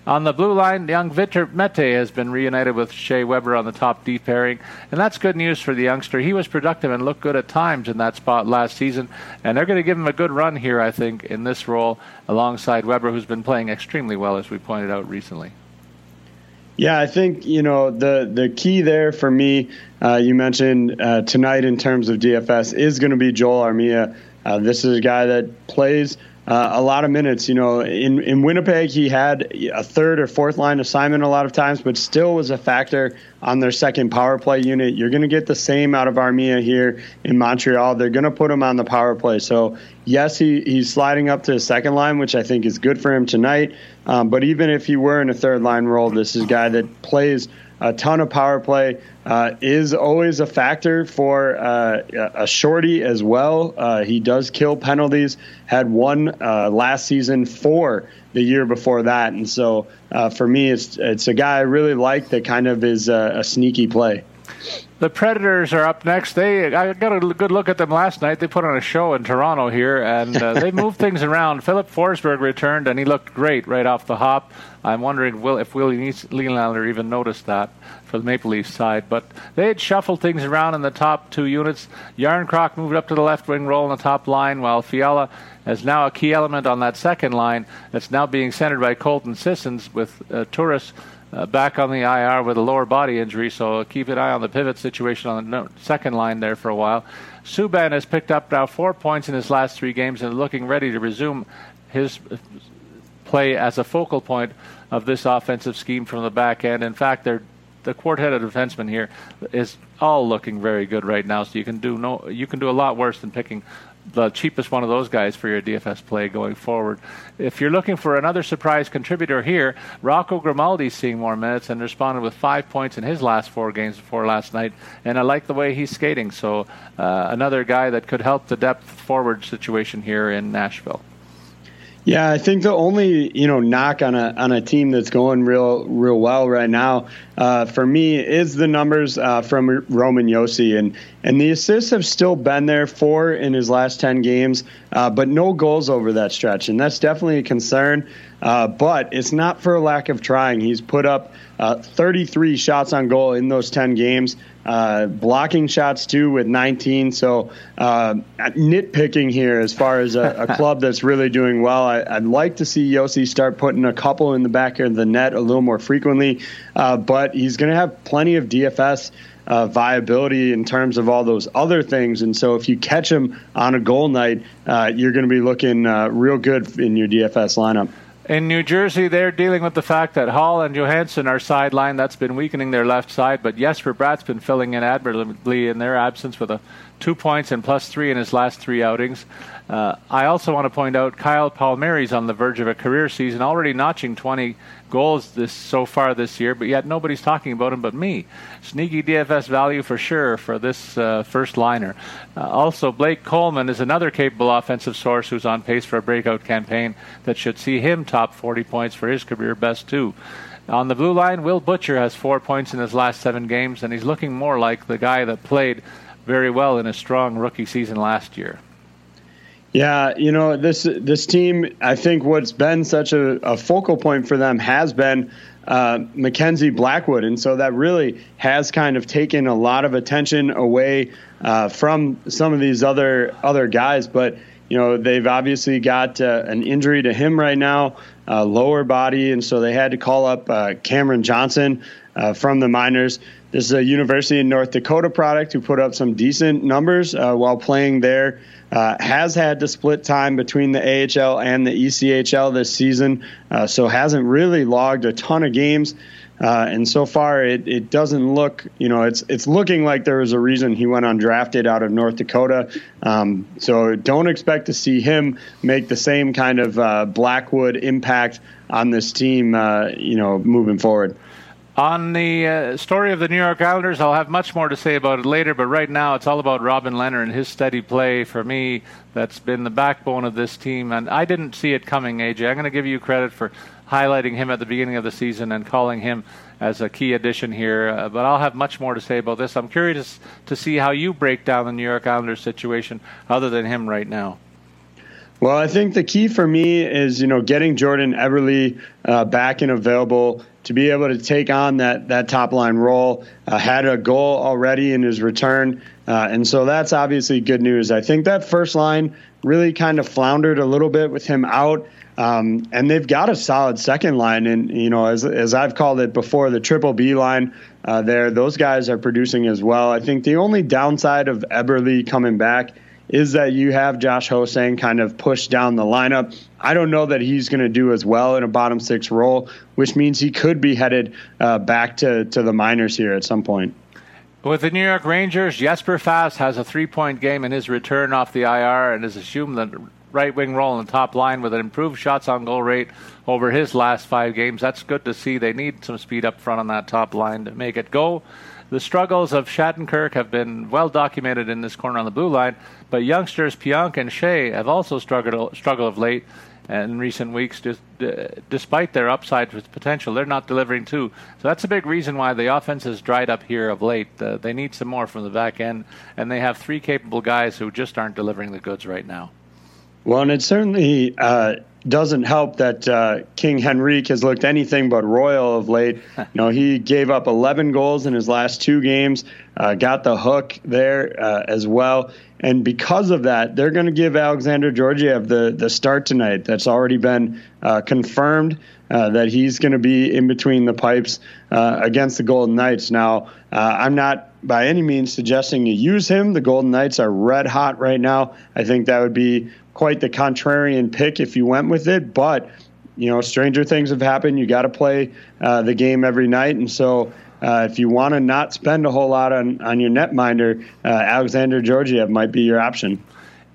On the blue line, young Victor Mete has been reunited with Shea Weber on the top D pairing, and that's good news for the youngster. He was productive and looked good at times in that spot last season, and they're going to give him a good run here, I think, in this role alongside Weber, who's been playing extremely well, as we pointed out recently. Yeah, I think, you know, the, the key there for me, uh, you mentioned uh, tonight in terms of D F S, is going to be Joel Armia. Uh, this is a guy that plays uh, a lot of minutes. You know, in, in Winnipeg, he had a third or fourth line assignment a lot of times, but still was a factor on their second power play unit. You're going to get the same out of Armia here in Montreal. They're going to put him on the power play. So, yes, he, he's sliding up to the second line, which I think is good for him tonight. Um, but even if he were in a third-line role, this is a guy that plays a ton of power play, uh, is always a factor for uh, a shorty as well. Uh, he does kill penalties, had one uh, last season, four the year before that. And so uh, for me, it's it's a guy I really like that kind of is a, a sneaky play. The Predators are up next. They I got a good look at them last night. They put on a show in Toronto here, and uh, they moved things around. Philip Forsberg returned, and he looked great right off the hop. I'm wondering will, if Willie Nylander even noticed that for the Maple Leafs side. But they had shuffled things around in the top two units. Yarncroc moved up to the left wing role in the top line, while Fiala is now a key element on that second line that's now being centered by Colton Sissons with uh, Turris Uh, back on the I R with a lower body injury, so keep an eye on the pivot situation on the no- second line there for a while. Subban has picked up now four points in his last three games and looking ready to resume his play as a focal point of this offensive scheme from the back end. In fact, they're the quartet of defensemen here is all looking very good right now, so you can do no, you can do a lot worse than picking the cheapest one of those guys for your D F S play going forward. If you're looking for another surprise contributor here, Rocco Grimaldi's seeing more minutes and responded with five points in his last four games before last night, and I like the way he's skating, so uh, another guy that could help the depth forward situation here in Nashville. Yeah, I think the only, you know, knock on a on a team that's going real real well right now, uh, for me, is the numbers uh, from Roman Josi, and and the assists have still been there, four in his last ten games, uh, but no goals over that stretch, and that's definitely a concern. Uh, but it's not for a lack of trying. He's put up uh, thirty-three shots on goal in those ten games, uh, blocking shots too with nineteen. So uh, nitpicking here as far as a, a club that's really doing well. I, I'd like to see Josi start putting a couple in the back of the net a little more frequently, uh, but he's going to have plenty of D F S Uh, viability in terms of all those other things. And so if you catch him on a goal night, uh, you're going to be looking uh, real good in your D F S lineup. In New Jersey, they're dealing with the fact that Hall and Johansson are sidelined. That's been weakening their left side. But Jesper Bratt's been filling in admirably in their absence with a two points and plus three in his last three outings. Uh, I also want to point out Kyle Palmieri's on the verge of a career season, already notching twenty goals this so far this year, but yet nobody's talking about him but me. Sneaky D F S value for sure for this uh, first liner. Uh, also, Blake Coleman is another capable offensive source who's on pace for a breakout campaign that should see him top forty points for his career best, too. On the blue line, Will Butcher has four points in his last seven games, and he's looking more like the guy that played very well in a strong rookie season last year. Yeah, you know, this this team, I think what's been such a, a focal point for them has been uh, Mackenzie Blackwood. And so that really has kind of taken a lot of attention away uh, from some of these other other guys. But, you know, they've obviously got uh, an injury to him right now, uh, lower body. And so they had to call up uh, Cameron Johnson uh, from the minors. This is a University of North Dakota product who put up some decent numbers uh, while playing there. Uh, has had to split time between the A H L and the E C H L this season, uh, so hasn't really logged a ton of games. Uh, and so far, it, it doesn't look, you know, it's it's looking like there was a reason he went undrafted out of North Dakota. Um, so don't expect to see him make the same kind of uh, Blackwood impact on this team, uh, you know, moving forward. On the uh, story of the New York Islanders, I'll have much more to say about it later, but right now it's all about Robin Leonard and his steady play. For me, that's been the backbone of this team, and I didn't see it coming, A J. I'm going to give you credit for highlighting him at the beginning of the season and calling him as a key addition here, uh, but I'll have much more to say about this. I'm curious to see how you break down the New York Islanders situation other than him right now. Well, I think the key for me is, you know, getting Jordan Eberle uh, back and available to be able to take on that that top line role. Uh, had a goal already in his return, uh, and so that's obviously good news. I think that first line really kind of floundered a little bit with him out, um, and they've got a solid second line. And you know, as as I've called it before, the triple B line uh, there, those guys are producing as well. I think the only downside of Eberle coming back is that you have Josh Hosang kind of push down the lineup. I don't know that he's going to do as well in a bottom six role, which means he could be headed uh, back to, to the minors here at some point. With the New York Rangers, Jesper Fast has a three-point game in his return off the I R and has assumed the right-wing role in the top line with an improved shots-on-goal rate over his last five games. That's good to see. They need some speed up front on that top line to make it go. The struggles of Shattenkirk have been well documented in this corner on the blue line, but youngsters Pionk and Shea have also struggled struggled of late and in recent weeks. Just, uh, despite their upside with potential, they're not delivering too. So that's a big reason why the offense has dried up here of late. Uh, they need some more from the back end, and they have three capable guys who just aren't delivering the goods right now. Well, and it certainly uh, doesn't help that uh, King Henrique has looked anything but royal of late. You know, he gave up eleven goals in his last two games, uh, got the hook there uh, as well. And because of that, they're going to give Alexander Georgiev the, the start tonight. That's already been uh, confirmed uh, that he's going to be in between the pipes uh, against the Golden Knights. Now, uh, I'm not by any means suggesting you use him. The Golden Knights are red hot right now. I think that would be quite the contrarian pick if you went with it, but you know, stranger things have happened. You got to play uh, the game every night, and so uh, if you want to not spend a whole lot on, on your netminder, uh, Alexander Georgiev might be your option.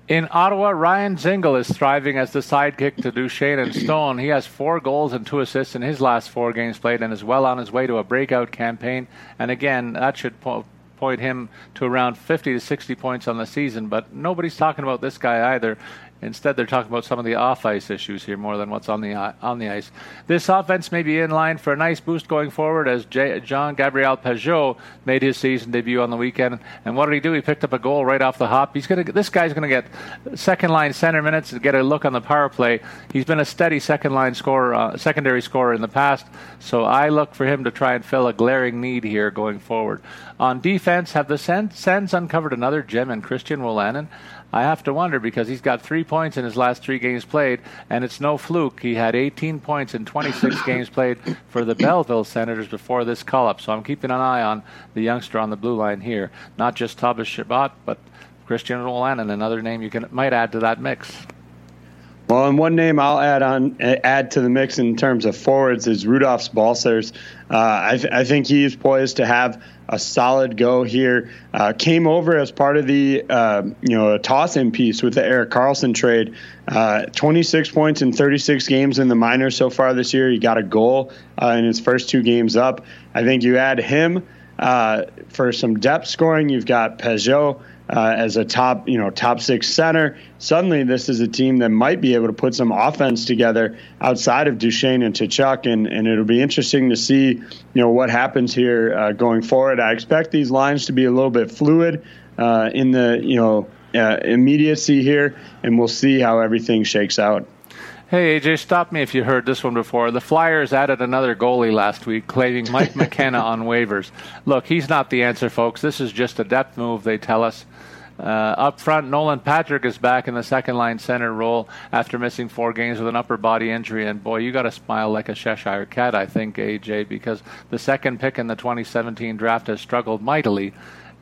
In Ottawa, Ryan Dzingel is thriving as the sidekick to Duchesne and Stone. He has four goals and two assists in his last four games played and is well on his way to a breakout campaign, and again, that should po- point him to around fifty to sixty points on the season, but nobody's talking about this guy either. Instead, they're talking about some of the off-ice issues here more than what's on the on the ice. This offense may be in line for a nice boost going forward as J- Jean-Gabriel Pageau made his season debut on the weekend. And what did he do? He picked up a goal right off the hop. He's gonna. This guy's going to get second-line center minutes and get a look on the power play. He's been a steady second-line scorer, uh, secondary scorer in the past, so I look for him to try and fill a glaring need here going forward. On defense, have the Sens uncovered another gem in Christian Wolanin? I have to wonder because he's got three points in his last three games played, and it's no fluke. He had eighteen points in twenty-six games played for the Belleville Senators before this call-up, so I'm keeping an eye on the youngster on the blue line here. Not just Thomas Chabot, but Christian Wolanin, another name you can might add to that mix. Well, and one name I'll add on, add to the mix in terms of forwards is Rudolf Balcers. Uh, I, th- I think he is poised to have a solid go here. Uh, came over as part of the uh, you know toss-in piece with the Erik Karlsson trade. Uh, twenty-six points in thirty-six games in the minors so far this year. He got a goal uh, in his first two games up. I think you add him uh, for some depth scoring. You've got Peugeot Uh, as a top, you know, top six center. Suddenly, this is a team that might be able to put some offense together outside of Duchesne and Tkachuk, and, and it'll be interesting to see, you know, what happens here uh, going forward. I expect these lines to be a little bit fluid uh, in the, you know, uh, immediacy here, and we'll see how everything shakes out. Hey, A J, stop me if you heard this one before. The Flyers added another goalie last week, claiming Mike McKenna on waivers. Look, he's not the answer, folks. This is just a depth move, they tell us. Uh, up front, Nolan Patrick is back in the second-line center role after missing four games with an upper body injury. And, boy, you got to smile like a Cheshire cat, I think, A J, because the second pick in the twenty seventeen draft has struggled mightily.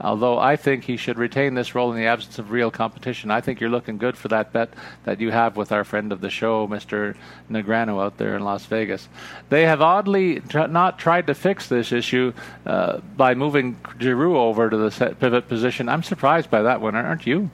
Although I think he should retain this role in the absence of real competition. I think you're looking good for that bet that you have with our friend of the show, Mister Negrano, out there in Las Vegas. They have oddly tr- not tried to fix this issue uh, by moving Giroux over to the set pivot position. I'm surprised by that one, aren't you?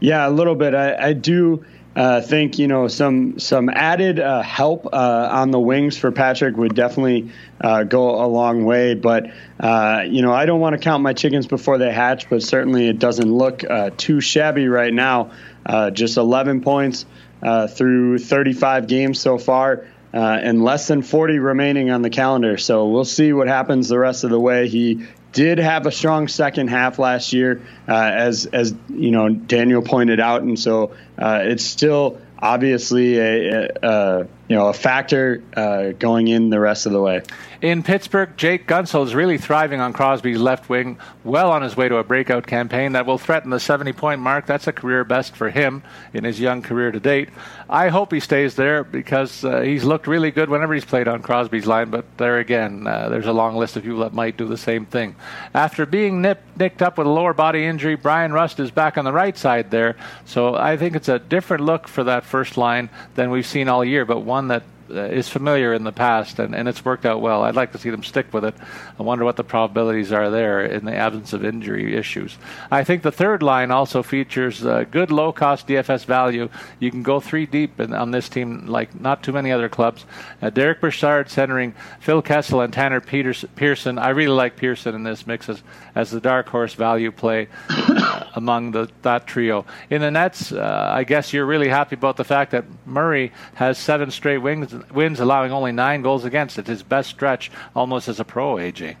Yeah, a little bit. I, I do uh, think, you know, some some added uh, help uh, on the wings for Patrick would definitely uh, go a long way. But, uh, you know, I don't want to count my chickens before they hatch, but certainly it doesn't look uh, too shabby right now. Uh, just eleven points uh, through thirty-five games so far uh, and less than forty remaining on the calendar. So we'll see what happens the rest of the way. He did have a strong second half last year, uh, as as you know, Daniel pointed out, and so uh, it's still obviously a, a, a you know a factor uh, going in the rest of the way. In Pittsburgh, Jake Gunsel is really thriving on Crosby's left wing, well on his way to a breakout campaign that will threaten the seventy-point mark. That's a career best for him in his young career to date. I hope he stays there because uh, he's looked really good whenever he's played on Crosby's line, but there again, uh, there's a long list of people that might do the same thing. After being nip- nicked up with a lower body injury, Brian Rust is back on the right side there, so I think it's a different look for that first line than we've seen all year, but one that uh, is familiar in the past, and, and it's worked out well. I'd like to see them stick with it. I wonder what the probabilities are there in the absence of injury issues. I think the third line also features uh, good low-cost D F S value. You can go three deep in, on this team like not too many other clubs. Uh, Derek Broussard centering Phil Kessel and Tanner Peters- Pearson. I really like Pearson in this mix as, as the dark horse value play uh, among the, that trio. In the Nets, uh, I guess you're really happy about the fact that Murray has seven straight wins wins allowing only nine goals against. It's his best stretch almost as a pro, A J.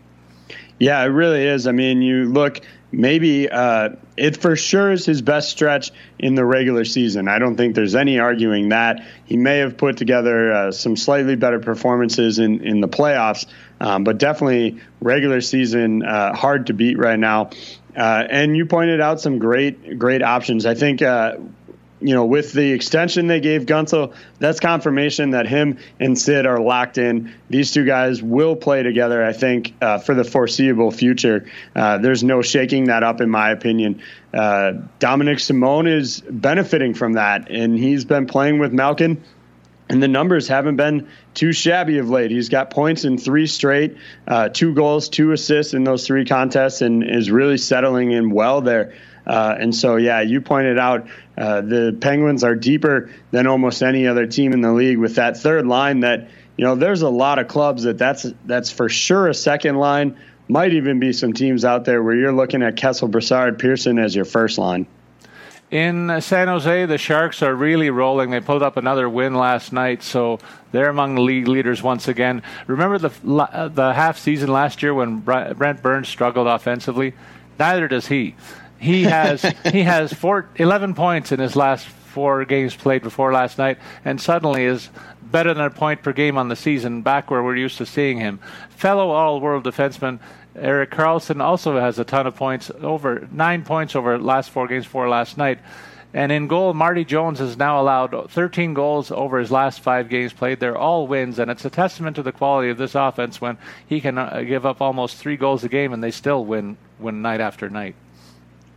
Yeah, it really is. I mean, you look, maybe uh, it for sure is his best stretch in the regular season. I don't think there's any arguing that. He may have put together uh, some slightly better performances in, in the playoffs, um, but definitely regular season, uh, hard to beat right now. Uh, and you pointed out some great, great options. I think uh you know, with the extension they gave Gunsel, that's confirmation that him and Sid are locked in. These two guys will play together, I think, uh, for the foreseeable future. Uh, there's no shaking that up, in my opinion. Uh, Dominic Simone is benefiting from that, and he's been playing with Malkin, and the numbers haven't been too shabby of late. He's got points in three straight, uh, two goals, two assists in those three contests, and is really settling in well there. Uh, and so, yeah, you pointed out uh, the Penguins are deeper than almost any other team in the league with that third line that, you know, there's a lot of clubs that that's that's for sure a second line. Might even be some teams out there where you're looking at Kessel, Brassard, Pearson as your first line. In San Jose, the Sharks are really rolling. They pulled up another win last night, so they're among the league leaders once again. Remember the, the half season last year when Brent Burns struggled offensively? Neither does he. He has he has four, eleven points in his last four games played before last night, and suddenly is better than a point per game on the season, back where we're used to seeing him. Fellow all-world defenseman Erik Karlsson also has a ton of points, over nine points over last four games before last night. And in goal, Marty Jones has now allowed thirteen goals over his last five games played. They're all wins, and it's a testament to the quality of this offense when he can uh, give up almost three goals a game and they still win, win night after night.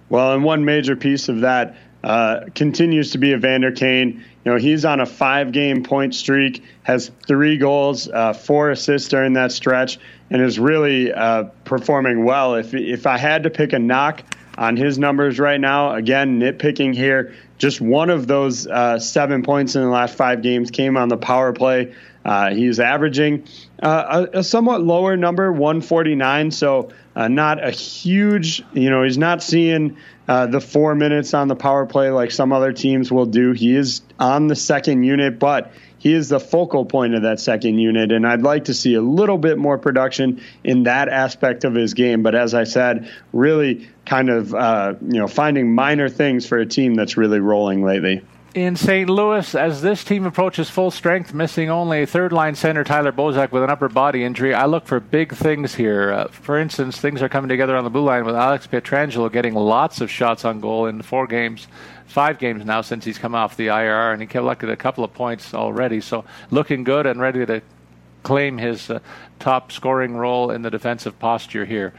Well, and one major piece of that Uh, continues to be a Vander Kane. You know, he's on a five-game point streak, has three goals, uh, four assists during that stretch, and is really uh, performing well. If if I had to pick a knock on his numbers right now, again, nitpicking here, just one of those uh, seven points in the last five games came on the power play. Uh, he's averaging uh, a, a somewhat lower number, one forty-nine, so uh, not a huge, you know, he's not seeing Uh, the four minutes on the power play like some other teams will do. He is on the second unit, but he is the focal point of that second unit, and I'd like to see a little bit more production in that aspect of his game. But as I said, really kind of uh, you know finding minor things for a team that's really rolling lately. In Saint Louis, as this team approaches full strength, missing only third-line center Tyler Bozak with an upper body injury, I look for big things here. Uh, for instance, things are coming together on the blue line with Alex Pietrangelo getting lots of shots on goal in four games, five games now since he's come off the I R, and he collected a couple of points already. So looking good and ready to claim his uh, top-scoring role in the defensive posture here.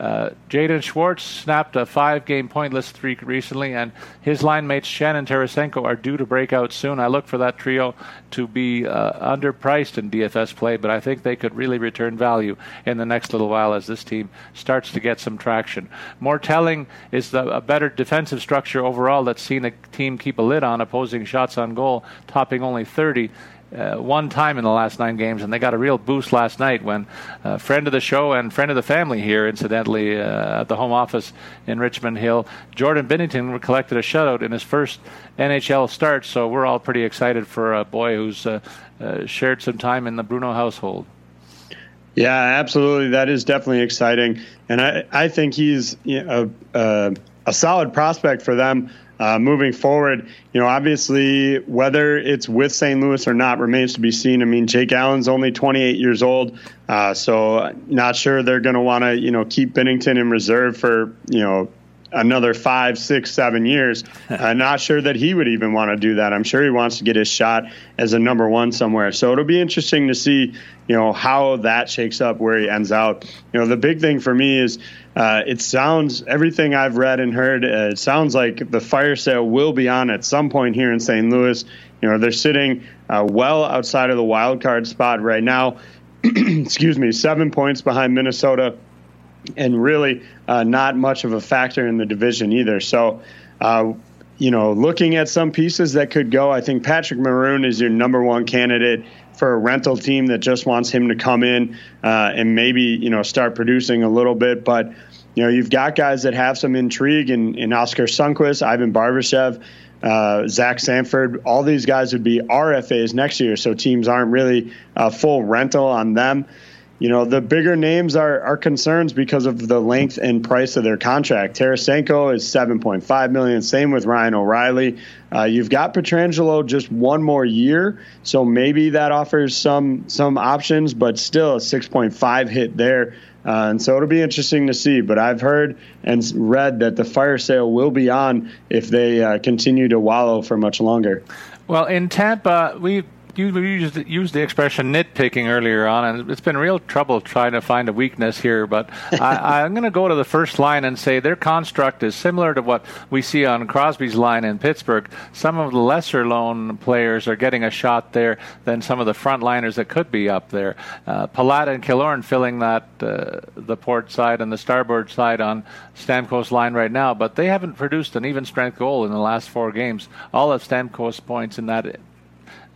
Uh, Jaden Schwartz snapped a five-game pointless streak recently, and his line mates Shannon Tarasenko are due to break out soon. I look for that trio to be uh, underpriced in D F S play, but I think they could really return value in the next little while as this team starts to get some traction. More telling is the, a better defensive structure overall that's seen the team keep a lid on opposing shots on goal, topping only thirty. Uh, one time in the last nine games, and they got a real boost last night when a uh, friend of the show and friend of the family here, incidentally, uh, at the home office in Richmond Hill, Jordan Binnington collected a shutout in his first N H L start, so we're all pretty excited for a boy who's uh, uh, shared some time in the Bruno household. Yeah, absolutely. That is definitely exciting, and I, I think he's you know, a, a, a solid prospect for them. Uh, moving forward, you know, obviously whether it's with Saint Louis or not remains to be seen. I mean, Jake Allen's only twenty-eight years old, uh, so not sure they're going to want to, you know, keep Binnington in reserve for, you know, another five, six, seven years. Uh, not sure that he would even want to do that. I'm sure he wants to get his shot as a number one somewhere. So it'll be interesting to see, you know, how that shakes up, where he ends out. You know, the big thing for me is uh, it sounds, everything I've read and heard, uh, it sounds like the fire sale will be on at some point here in Saint Louis. You know, they're sitting uh, well outside of the wild card spot right now. Excuse me, seven points behind Minnesota, and really uh, not much of a factor in the division either. So, uh, you know, looking at some pieces that could go, I think Patrick Maroon is your number one candidate for a rental team that just wants him to come in uh, and maybe, you know, start producing a little bit. But, you know, you've got guys that have some intrigue in, in Oscar Sundquist, Ivan Barbashev, uh, Zach Sanford. All these guys would be R F As next year, so teams aren't really uh, full rental on them. You know, the bigger names are, are concerns because of the length and price of their contract. Tarasenko is seven point five million dollars, same with Ryan O'Reilly. Uh, you've got Pietrangelo just one more year, so maybe that offers some some options, but still a six point five hit there. Uh, and so it'll be interesting to see. But I've heard and read that the fire sale will be on if they uh, continue to wallow for much longer. Well, in Tampa, we've You used, used the expression nitpicking earlier on, and it's been real trouble trying to find a weakness here, but I, I'm going to go to the first line and say their construct is similar to what we see on Crosby's line in Pittsburgh. Some of the lesser lone players are getting a shot there than some of the frontliners that could be up there. Uh, Palat and Killorn filling that uh, the port side and the starboard side on Stamkos' line right now, but they haven't produced an even strength goal in the last four games. All of Stamkos' points in that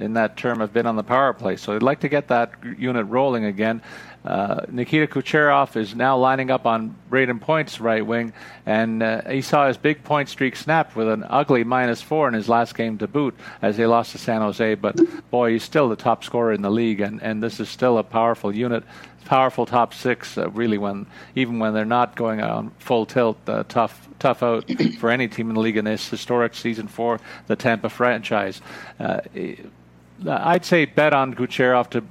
in that term have been on the power play. So I'd like to get that unit rolling again. Uh, Nikita Kucherov is now lining up on Braden Point's right wing, and uh, he saw his big point streak snapped with an ugly minus four in his last game to boot as they lost to San Jose. But, boy, he's still the top scorer in the league, and, and this is still a powerful unit, powerful top six, uh, really, when even when they're not going on full tilt, uh, tough tough out for any team in the league in this historic season for the Tampa franchise. Uh, I'd say bet on Kucherov to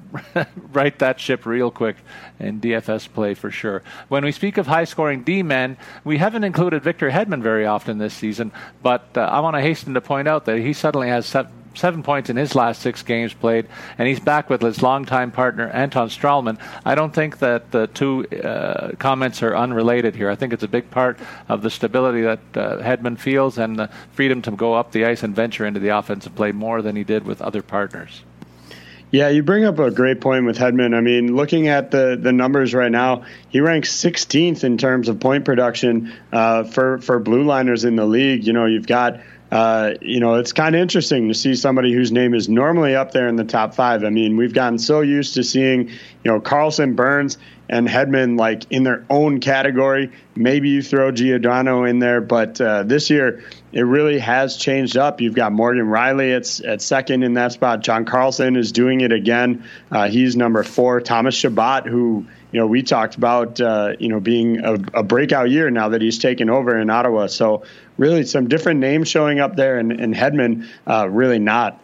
right that ship real quick in D F S play for sure. When we speak of high-scoring D-men, we haven't included Victor Hedman very often this season, but uh, I want to hasten to point out that he suddenly has set seven points in his last six games played, and he's back with his longtime partner Anton Strahlman. I don't think that the two uh, comments are unrelated here. I think it's a big part of the stability that uh, Hedman feels and the freedom to go up the ice and venture into the offensive play more than he did with other partners. Yeah, you bring up a great point with Hedman. I mean, looking at the, the numbers right now, he ranks sixteenth in terms of point production uh, for, for blue liners in the league. You know, you've got Uh, you know, it's kind of interesting to see somebody whose name is normally up there in the top five. I mean, we've gotten so used to seeing, you know, Carlson, Burns, and Hedman like in their own category. Maybe you throw Giordano in there, but uh, this year it really has changed up. You've got Morgan Riley at, at second in that spot. John Carlson is doing it again. Uh, he's number four. Thomas Chabot, who, you know, we talked about, uh, you know, being a, a breakout year now that he's taken over in Ottawa. So really some different names showing up there, and, and Hedman uh, really not.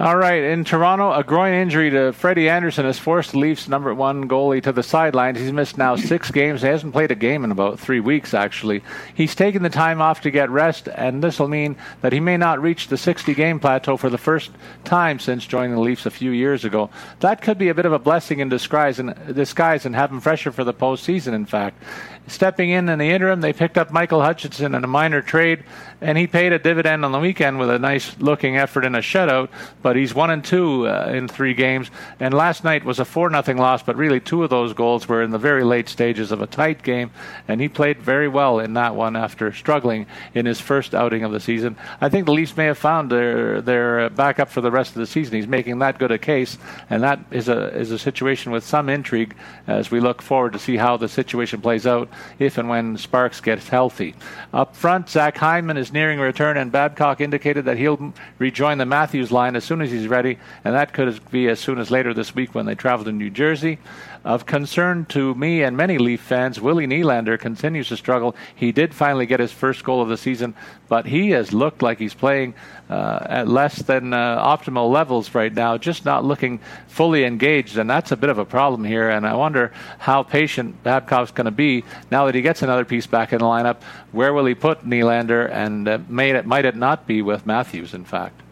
All right. In Toronto, a groin injury to Freddie Anderson has forced the Leafs' number one goalie to the sidelines. He's missed now six games. He hasn't played a game in about three weeks, actually. He's taken the time off to get rest, and this will mean that he may not reach the sixty-game plateau for the first time since joining the Leafs a few years ago. That could be a bit of a blessing in disguise and, disguise and have him fresher for the postseason, in fact. Stepping in in the interim, they picked up Michael Hutchinson in a minor trade, and he paid a dividend on the weekend with a nice-looking effort in a shutout, but he's one and two uh, in three games, and last night was a four nothing loss, but really two of those goals were in the very late stages of a tight game, and he played very well in that one after struggling in his first outing of the season. I think the Leafs may have found their their backup for the rest of the season. He's making that good a case, and that is a is a situation with some intrigue as we look forward to see how the situation plays out if and when Sparks gets healthy. Up front, Zach Hyman is nearing return, and Babcock indicated that he'll rejoin the Matthews line as soon as he's ready, and that could be as soon as later this week when they travel to New Jersey. Of concern to me and many Leaf fans, Willie Nylander continues to struggle. He did finally get his first goal of the season, but he has looked like he's playing uh, at less than uh, optimal levels right now, just not looking fully engaged, and that's a bit of a problem here, and I wonder how patient Babcock's going to be now that he gets another piece back in the lineup. Where will he put Nylander, and uh, may it, might it not be with Matthews, in fact?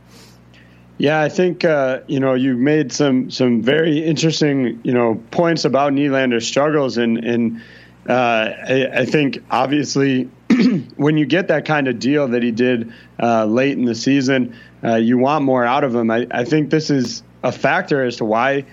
Yeah, I think, uh, you know, you made some some very interesting, you know, points about Nylander's struggles. And, and uh, I, I think, obviously, when you get that kind of deal that he did uh, late in the season, uh, you want more out of him. I, I think this is a factor as to why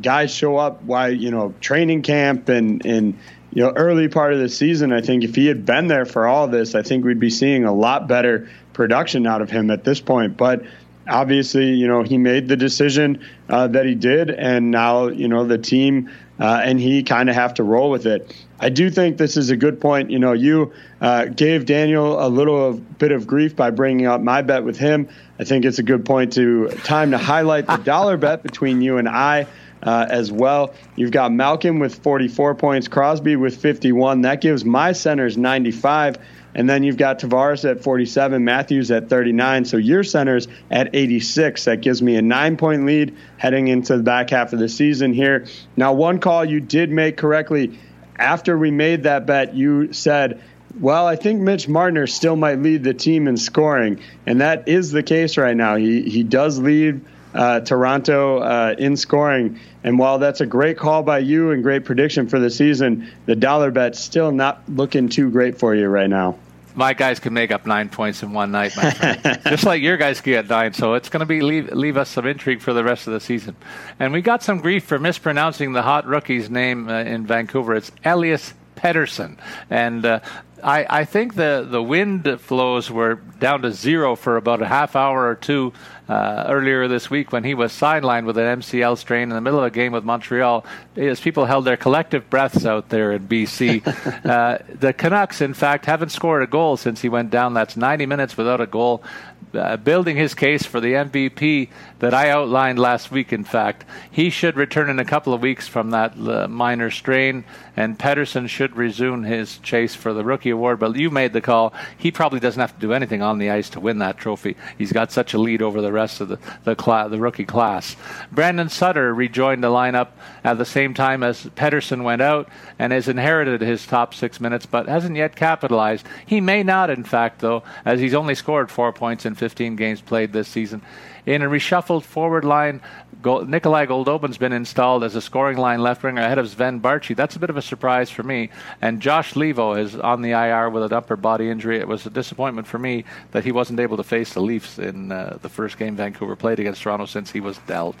guys show up, why, you know, training camp and, and you know, early part of the season. I think if he had been there for all this, I think we'd be seeing a lot better production out of him at this point. But obviously, you know, he made the decision uh, that he did, and now, you know, the team uh, and he kind of have to roll with it. I do think this is a good point. You know, you uh, gave Daniel a little of, bit of grief by bringing up my bet with him. I think it's a good point to time to highlight the dollar bet between you and I uh, as well. You've got Malkin with forty-four points, Crosby with fifty-one. That gives my centers ninety-five. And then you've got Tavares at forty-seven, Matthews at thirty-nine. So your center's at eighty-six. That gives me a nine-point lead heading into the back half of the season here. Now, one call you did make correctly. After we made that bet, you said, well, I think Mitch Marner still might lead the team in scoring. And that is the case right now. He, he does lead uh, Toronto uh, in scoring. And while that's a great call by you and great prediction for the season, the dollar bet's still not looking too great for you right now. My guys can make up nine points in one night, my friend. Just like your guys can get nine. So it's going to be leave, leave us some intrigue for the rest of the season. And we got some grief for mispronouncing the hot rookie's name uh, in Vancouver. It's Elias Pettersson. And uh, I, I think the, the wind flows were down to zero for about a half hour or two Uh, earlier this week when he was sidelined with an M C L strain in the middle of a game with Montreal, as people held their collective breaths out there in B C. uh, the Canucks, in fact, haven't scored a goal since he went down. That's ninety minutes without a goal. Uh, building his case for the M V P that I outlined last week, in fact. He should return in a couple of weeks from that uh, minor strain, and Pettersson should resume his chase for the Rookie Award. But you made the call. He probably doesn't have to do anything on the ice to win that trophy. He's got such a lead over the rest of the the, cl- the rookie class. Brandon Sutter rejoined the lineup at the same time as Pettersson went out and has inherited his top six minutes, but hasn't yet capitalized. He may not, in fact, though, as he's only scored four points in fifteen games played this season. In a reshuffled forward line, Go- Nikolai Goldobin's been installed as a scoring line left winger ahead of Sven Barchi. That's a bit of a surprise for me. And Josh Levo is on the I R with an upper body injury. It was a disappointment for me that he wasn't able to face the Leafs in uh, the first game Vancouver played against Toronto since he was dealt.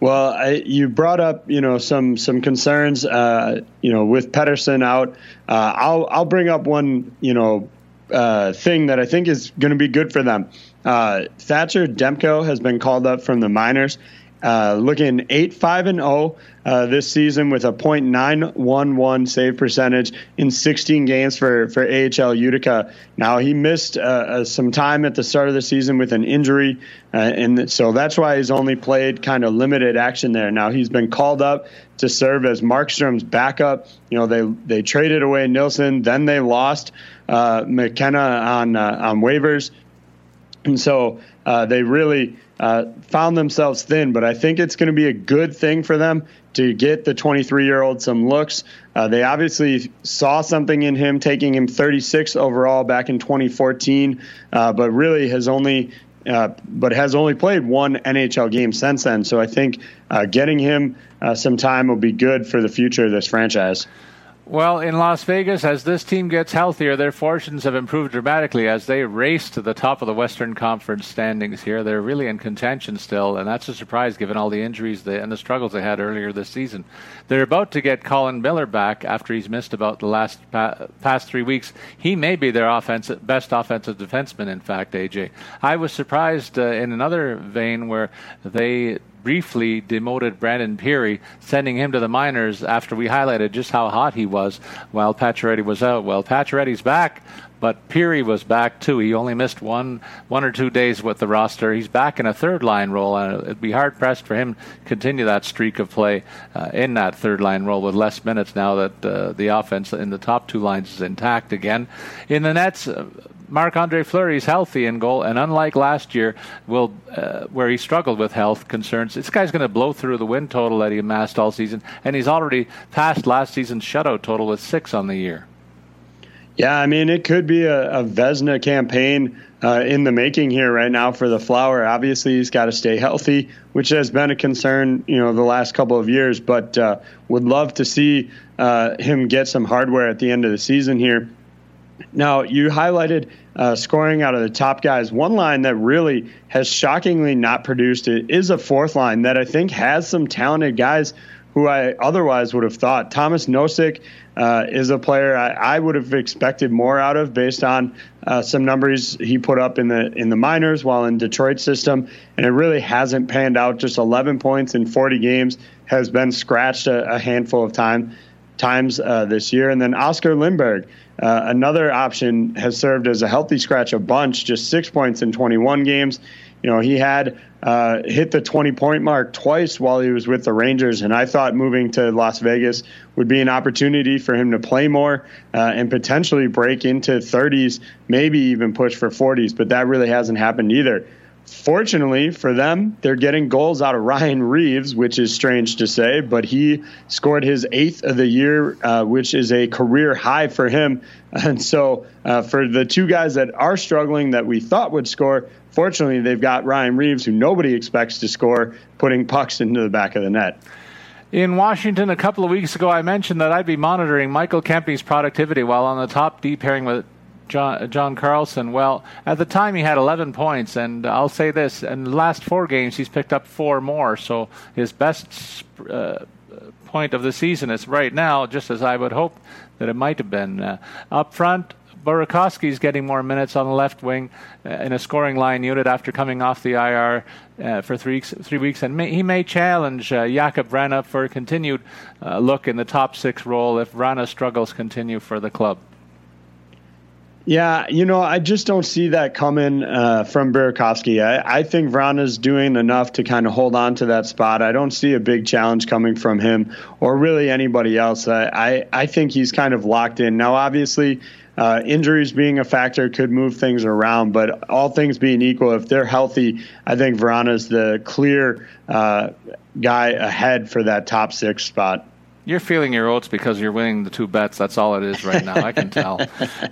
Well, I, you brought up, you know, some some concerns, uh, you know, with Pettersson out. Uh, I'll I'll bring up one, you know, uh, thing that I think is going to be good for them. Uh, Thatcher Demko has been called up from the minors, uh, looking eight five and oh uh, this season with a point nine one one save percentage in sixteen games for, for A H L Utica. Now, he missed uh, uh, some time at the start of the season with an injury, uh, and so that's why he's only played kind of limited action there. Now, he's been called up to serve as Markstrom's backup. You know, they they traded away Nilsson, then they lost uh, McKenna on uh, on waivers. And so uh, they really uh, found themselves thin, but I think it's going to be a good thing for them to get the twenty-three-year-old some looks. Uh, they obviously saw something in him, taking him thirty-six overall back in twenty fourteen, uh, but really has only uh, but has only played one N H L game since then. So I think uh, getting him uh, some time will be good for the future of this franchise. Well, in Las Vegas, as this team gets healthier, their fortunes have improved dramatically as they race to the top of the Western Conference standings here. They're really in contention still, and that's a surprise given all the injuries they, and the struggles they had earlier this season. They're about to get Colin Miller back after he's missed about the last pa- past three weeks. He may be their offensive, best offensive defenseman, in fact, A J. I was surprised uh, in another vein where they briefly demoted Brandon Peary, sending him to the minors after we highlighted just how hot he was while Pacioretty was out. Well, Pacioretty's back, but Peary was back too. He only missed one one or two days with the roster. He's back in a third-line role, and it'd be hard-pressed for him to continue that streak of play uh, in that third-line role with less minutes now that uh, the offense in the top two lines is intact again. In the Nets, uh, Marc-Andre Fleury's healthy in goal, and unlike last year will uh, where he struggled with health concerns, this guy's going to blow through the win total that he amassed all season, and he's already passed last season's shutout total with six on the year. Yeah, I mean, it could be a, a Vezina campaign uh, in the making here right now for the Flower. Obviously, he's got to stay healthy, which has been a concern, you know, the last couple of years, but uh, would love to see uh, him get some hardware at the end of the season here. Now, you highlighted uh, scoring out of the top guys. One line that really has shockingly not produced it is a fourth line that I think has some talented guys who I otherwise would have thought. Thomas Nosek uh, is a player I, I would have expected more out of based on uh, some numbers he put up in the in the minors while in Detroit's system, and it really hasn't panned out. Just eleven points in forty games, has been scratched a, a handful of time, times uh, this year. And then Oscar Lindberg, uh, another option, has served as a healthy scratch a bunch, just six points in twenty-one games. You know, he had uh, hit the twenty-point mark twice while he was with the Rangers, and I thought moving to Las Vegas would be an opportunity for him to play more uh, and potentially break into thirties, maybe even push for forties, but that really hasn't happened either. Fortunately for them, they're getting goals out of Ryan Reeves, which is strange to say, but he scored his eighth of the year, uh, which is a career high for him. And so uh, for the two guys that are struggling that we thought would score, fortunately, they've got Ryan Reeves, who nobody expects to score, putting pucks into the back of the net. In Washington, a couple of weeks ago, I mentioned that I'd be monitoring Michael Kempe's productivity while on the top D pairing with John, John Carlson. Well, at the time he had eleven points, and I'll say this, in the last four games he's picked up four more, so his best uh, point of the season is right now, just as I would hope that it might have been. Uh, up front, Burakovsky's getting more minutes on the left wing uh, in a scoring line unit after coming off the I R uh, for three, three weeks, and may, he may challenge uh, Jakub Vrána for a continued uh, look in the top six role if Vrana's struggles continue for the club. Yeah, you know, I just don't see that coming uh, from Burakovsky. I, I think Vrana's doing enough to kind of hold on to that spot. I don't see a big challenge coming from him or really anybody else. I, I, I think he's kind of locked in. Now, obviously, uh, injuries being a factor could move things around, but all things being equal, if they're healthy, I think Vrana's the clear uh, guy ahead for that top six spot. You're feeling your oats because you're winning the two bets. That's all it is right now. I can tell.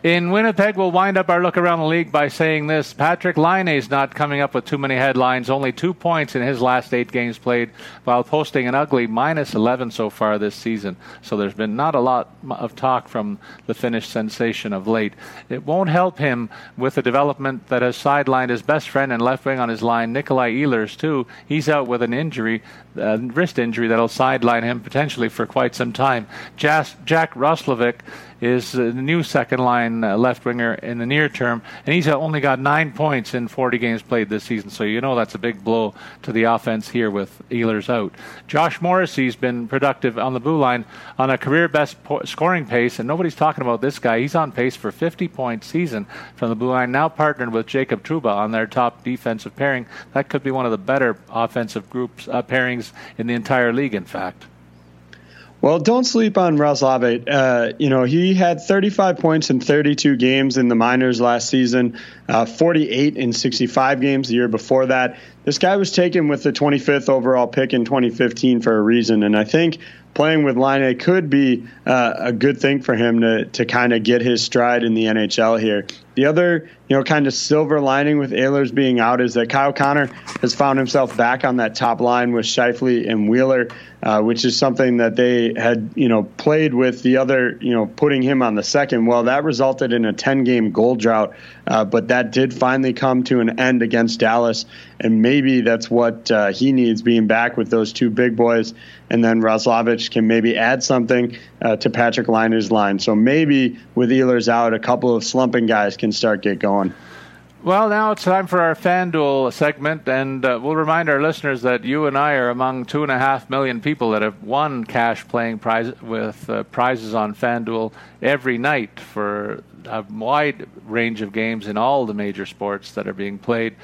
In Winnipeg, we'll wind up our look around the league by saying this. Patrick Laine's not coming up with too many headlines. Only two points in his last eight games played while posting an ugly minus eleven so far this season. So there's been not a lot of talk from the Finnish sensation of late. It won't help him with the development that has sidelined his best friend and left wing on his line, Nikolai Ehlers, too. He's out with an injury, a wrist injury that'll sideline him potentially for quite some time. Jas- Jack Roslovic is the new second-line uh, left-winger in the near term, and he's only got nine points in forty games played this season, so you know that's a big blow to the offense here with Ehlers out. Josh Morrissey's been productive on the blue line on a career-best po- scoring pace, and nobody's talking about this guy. He's on pace for fifty-point season from the blue line, now partnered with Jacob Trouba on their top defensive pairing. That could be one of the better offensive groups uh, pairings in the entire league, in fact. Well, don't sleep on Roslovic. Uh, you know, he had thirty-five points in thirty-two games in the minors last season, uh, forty-eight in sixty-five games the year before that. This guy was taken with the twenty-fifth overall pick in twenty fifteen for a reason, and I think playing with Laine could be uh, a good thing for him to to kind of get his stride in the N H L here. The other, you know, kind of silver lining with Ehlers being out is that Kyle Connor has found himself back on that top line with Scheifele and Wheeler, uh, which is something that they had, you know, played with the other, you know, putting him on the second. Well, that resulted in a ten-game goal drought, uh, but that did finally come to an end against Dallas, and maybe that's what uh, he needs, being back with those two big boys, and then Roslovic can maybe add something uh, to Patrick Laine's line. So maybe with Ehlers out, a couple of slumping guys can start get going. Well, now it's time for our FanDuel segment, and uh, we'll remind our listeners that you and I are among two and a half million people that have won cash playing prize with uh, prizes on FanDuel every night for a wide range of games in all the major sports that are being played.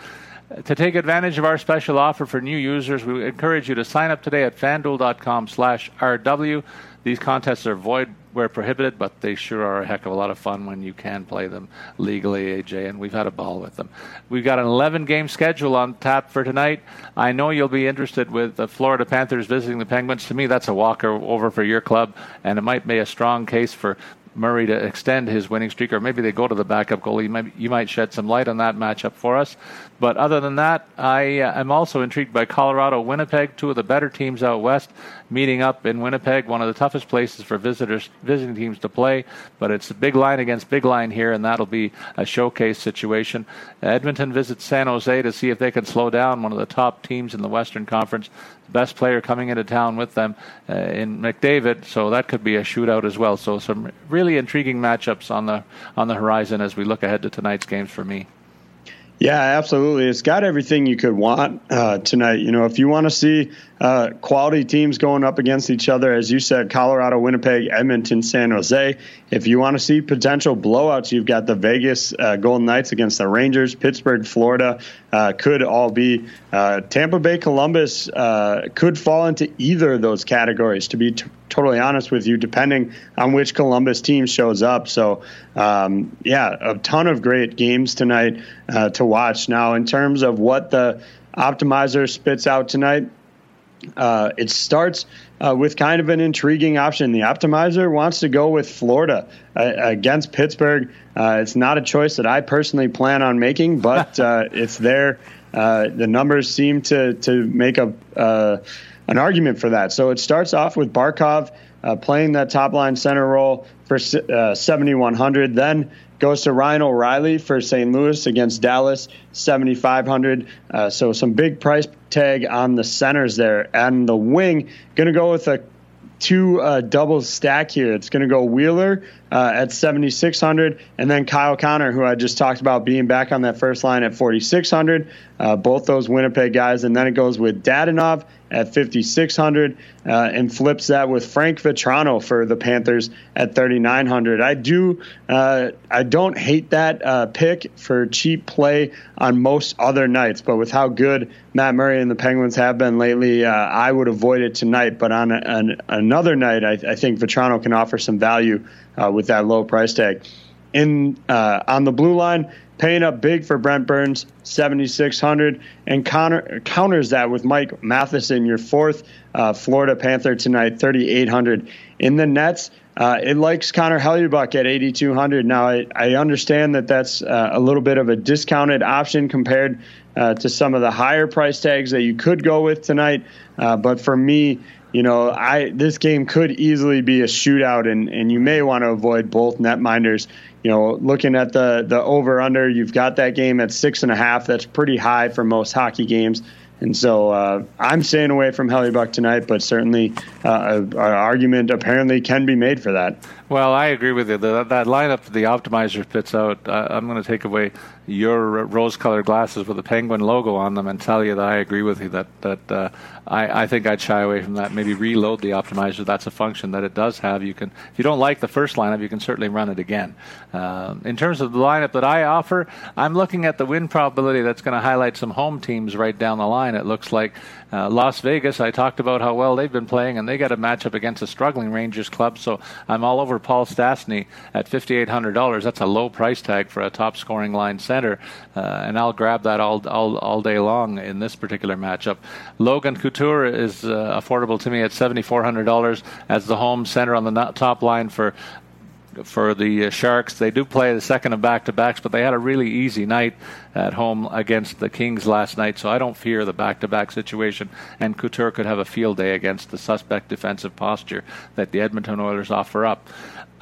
To take advantage of our special offer for new users, we encourage you to sign up today at fanduel dot com slash R W. These contests are void where prohibited, but they sure are a heck of a lot of fun when you can play them legally, A J, and we've had a ball with them. We've got an eleven-game schedule on tap for tonight. I know you'll be interested with the Florida Panthers visiting the Penguins. To me, that's a walk over for your club, and it might be a strong case for Murray to extend his winning streak, or maybe they go to the backup goalie. You might, you might shed some light on that matchup for us. But other than that, I uh, am also intrigued by Colorado, Winnipeg, two of the better teams out west, meeting up in Winnipeg, one of the toughest places for visitors, visiting teams to play. But it's a big line against big line here, and that'll be a showcase situation. Edmonton visits San Jose to see if they can slow down one of the top teams in the Western Conference. Best player coming into town with them uh, in McDavid, so that could be a shootout as well. So some really intriguing matchups on the on the horizon as we look ahead to tonight's games for me. Yeah, absolutely. It's got everything you could want uh, tonight. You know, if you want to see uh, quality teams going up against each other, as you said, Colorado, Winnipeg, Edmonton, San Jose. If you want to see potential blowouts, you've got the Vegas uh, Golden Knights against the Rangers, Pittsburgh, Florida uh, could all be. Uh, Tampa Bay, Columbus uh, could fall into either of those categories, to be t- totally honest with you, depending on which Columbus team shows up. So, um, yeah, a ton of great games tonight uh, to watch. Now, in terms of what the optimizer spits out tonight, uh, it starts uh, with kind of an intriguing option. The optimizer wants to go with Florida uh, against Pittsburgh. Uh, it's not a choice that I personally plan on making, but uh, it's there. Uh, the numbers seem to, to make a uh, an argument for that. So it starts off with Barkov uh, playing that top line center role for uh, seventy-one hundred, then goes to Ryan O'Reilly for Saint Louis against Dallas, seventy-five hundred. Uh, so some big price tag on the centers there. And the wing, going to go with a two uh, double stack here. It's going to go Wheeler uh, at seventy-six hundred, and then Kyle Connor, who I just talked about being back on that first line, at forty-six hundred. Uh, both those Winnipeg guys. And then it goes with Dadonov at fifty-six hundred uh, and flips that with Frank Vetrano for the Panthers at thirty-nine hundred. I do, uh, I don't hate that uh, pick for cheap play on most other nights, but with how good Matt Murray and the Penguins have been lately, uh, I would avoid it tonight. But on an, another night, I, I think Vetrano can offer some value uh, with that low price tag. in uh, on the blue line, paying up big for Brent Burns, seventy-six hundred, and counter, counters that with Mike Matheson, your fourth uh, Florida Panther tonight, thirty-eight hundred. In the nets, uh, it likes Connor Hellebuck at eighty-two hundred. Now, I, I understand that that's uh, a little bit of a discounted option compared uh, to some of the higher price tags that you could go with tonight, uh, but for me, You know, I this game could easily be a shootout, and, and you may want to avoid both netminders. You know, looking at the, the over-under, you've got that game at six and a half. That's pretty high for most hockey games. And so uh, I'm staying away from Hellebuck tonight, but certainly uh, an argument apparently can be made for that. Well, I agree with you. The, that lineup the optimizer spits out, uh, I'm going to take away your rose-colored glasses with the penguin logo on them and tell you that I agree with you, that, that uh, I, I think I'd shy away from that. Maybe reload the optimizer. That's a function that it does have. You can, if you don't like the first lineup, you can certainly run it again. Uh, in terms of the lineup that I offer, I'm looking at the win probability that's going to highlight some home teams right down the line. It looks like uh, Las Vegas, I talked about how well they've been playing, and they got a matchup against a struggling Rangers club, so I'm all over Paul Stastny at fifty-eight hundred dollars. That's a low price tag for a top-scoring line center, uh, and I'll grab that all, all all day long in this particular matchup. Logan Couture is uh, affordable to me at seventy-four hundred dollars as the home center on the top line for for the uh, Sharks. They do play the second of back-to-backs, but they had a really easy night at home against the Kings last night, so I don't fear the back-to-back situation, and Couture could have a field day against the suspect defensive posture that the Edmonton Oilers offer up.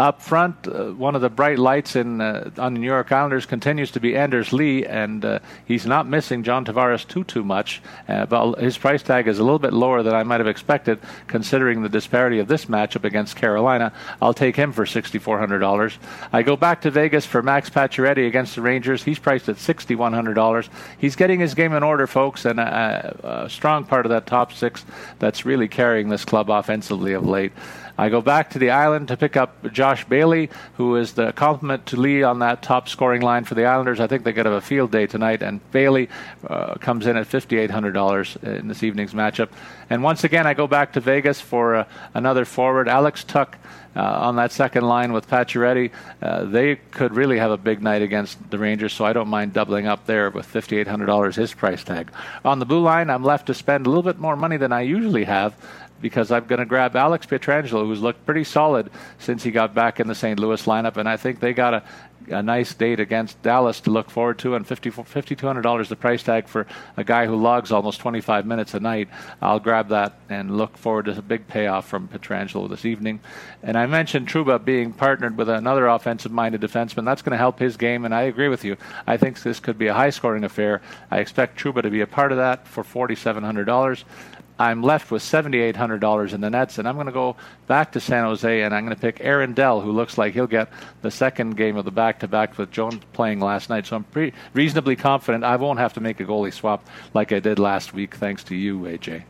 Up front, uh, one of the bright lights in uh, on the New York Islanders continues to be Anders Lee, and uh, he's not missing John Tavares too, too much. Uh, but his price tag is a little bit lower than I might have expected, considering the disparity of this matchup against Carolina. I'll take him for sixty-four hundred dollars. I go back to Vegas for Max Pacioretty against the Rangers. He's priced at sixty-one hundred dollars. He's getting his game in order, folks, and a, a strong part of that top six that's really carrying this club offensively of late. I go back to the Island to pick up Josh Bailey, who is the complement to Lee on that top scoring line for the Islanders. I think they could have a field day tonight, and Bailey uh, comes in at fifty-eight hundred dollars in this evening's matchup. And once again, I go back to Vegas for uh, another forward, Alex Tuck, uh, on that second line with Pacioretty. Uh, they could really have a big night against the Rangers, so I don't mind doubling up there with fifty-eight hundred dollars, his price tag. On the blue line, I'm left to spend a little bit more money than I usually have, because I'm going to grab Alex Pietrangelo, who's looked pretty solid since he got back in the Saint Louis lineup, and I think they got a, a nice date against Dallas to look forward to, and fifty-two hundred dollars the price tag for a guy who logs almost twenty-five minutes a night. I'll grab that and look forward to a big payoff from Pietrangelo this evening. And I mentioned Truba being partnered with another offensive-minded defenseman. That's going to help his game, and I agree with you. I think this could be a high-scoring affair. I expect Truba to be a part of that for forty-seven hundred dollars. I'm left with seventy-eight hundred dollars in the nets, and I'm going to go back to San Jose, and I'm going to pick Aaron Dell, who looks like he'll get the second game of the back-to-back with Jones playing last night. So I'm pretty reasonably confident I won't have to make a goalie swap like I did last week, thanks to you, A J.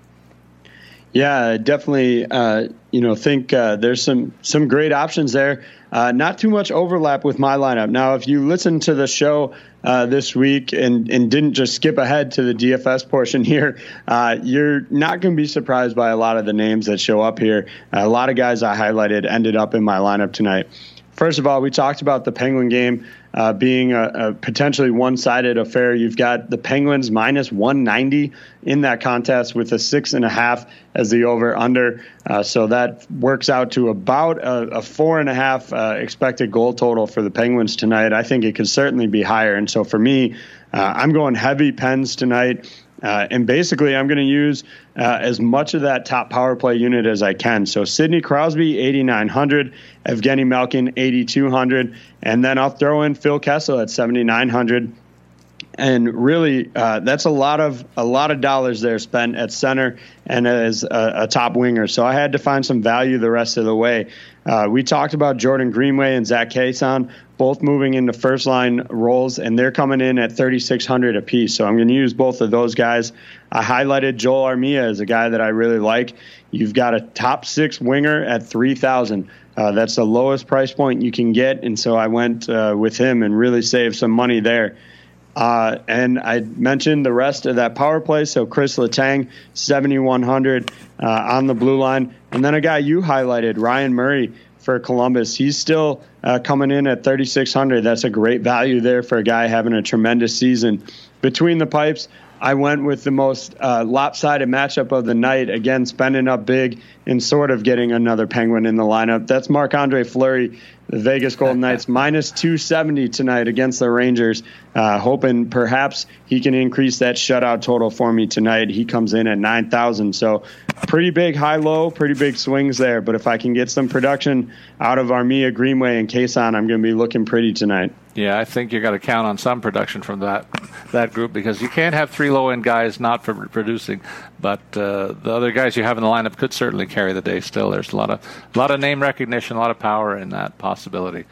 Yeah, definitely. Uh, you know, think uh, there's some some great options there. Uh, not too much overlap with my lineup. Now, if you listened to the show uh, this week and, and didn't just skip ahead to the D F S portion here, uh, you're not going to be surprised by a lot of the names that show up here. Uh, a lot of guys I highlighted ended up in my lineup tonight. First of all, we talked about the Penguin game uh, being a, a potentially one-sided affair. You've got the Penguins minus one ninety in that contest with a six and a half as the over-under. Uh, so that works out to about a, a four and a half uh, expected goal total for the Penguins tonight. I think it could certainly be higher. And so for me, uh, I'm going heavy Pens tonight. Uh, and basically, I'm going to use uh, as much of that top power play unit as I can. So Sidney Crosby, eighty-nine hundred, Evgeny Malkin, eighty-two hundred, and then I'll throw in Phil Kessel at seventy-nine hundred. And really, uh, that's a lot of a lot of dollars there spent at center and as a, a top winger. So I had to find some value the rest of the way. Uh, we talked about Jordan Greenway and Zach Kason, both moving into first line roles, and they're coming in at thirty-six hundred apiece. So I'm going to use both of those guys. I highlighted Joel Armia as a guy that I really like. You've got a top six winger at three thousand. Uh, that's the lowest price point you can get. And so I went uh, with him and really saved some money there. Uh, and I mentioned the rest of that power play. So Chris Letang, seventy-one hundred uh, on the blue line. And then a guy you highlighted, Ryan Murray, for Columbus. He's still uh, coming in at thirty-six hundred. That's a great value there for a guy having a tremendous season. Between the pipes, I went with the most uh, lopsided matchup of the night. Again, spending up big and sort of getting another Penguin in the lineup. That's Marc-Andre Fleury, the Vegas Golden Knights, minus two seventy tonight against the Rangers, uh, hoping perhaps he can increase that shutout total for me tonight. He comes in at nine thousand. So pretty big high-low, pretty big swings there. But if I can get some production out of Armia, Greenway, and Kason, I'm going to be looking pretty tonight. Yeah, I think you got to count on some production from that that group, because you can't have three low-end guys not producing. But uh, the other guys you have in the lineup could certainly carry the day still. There's a lot of a lot of name recognition, a lot of power in that possibility.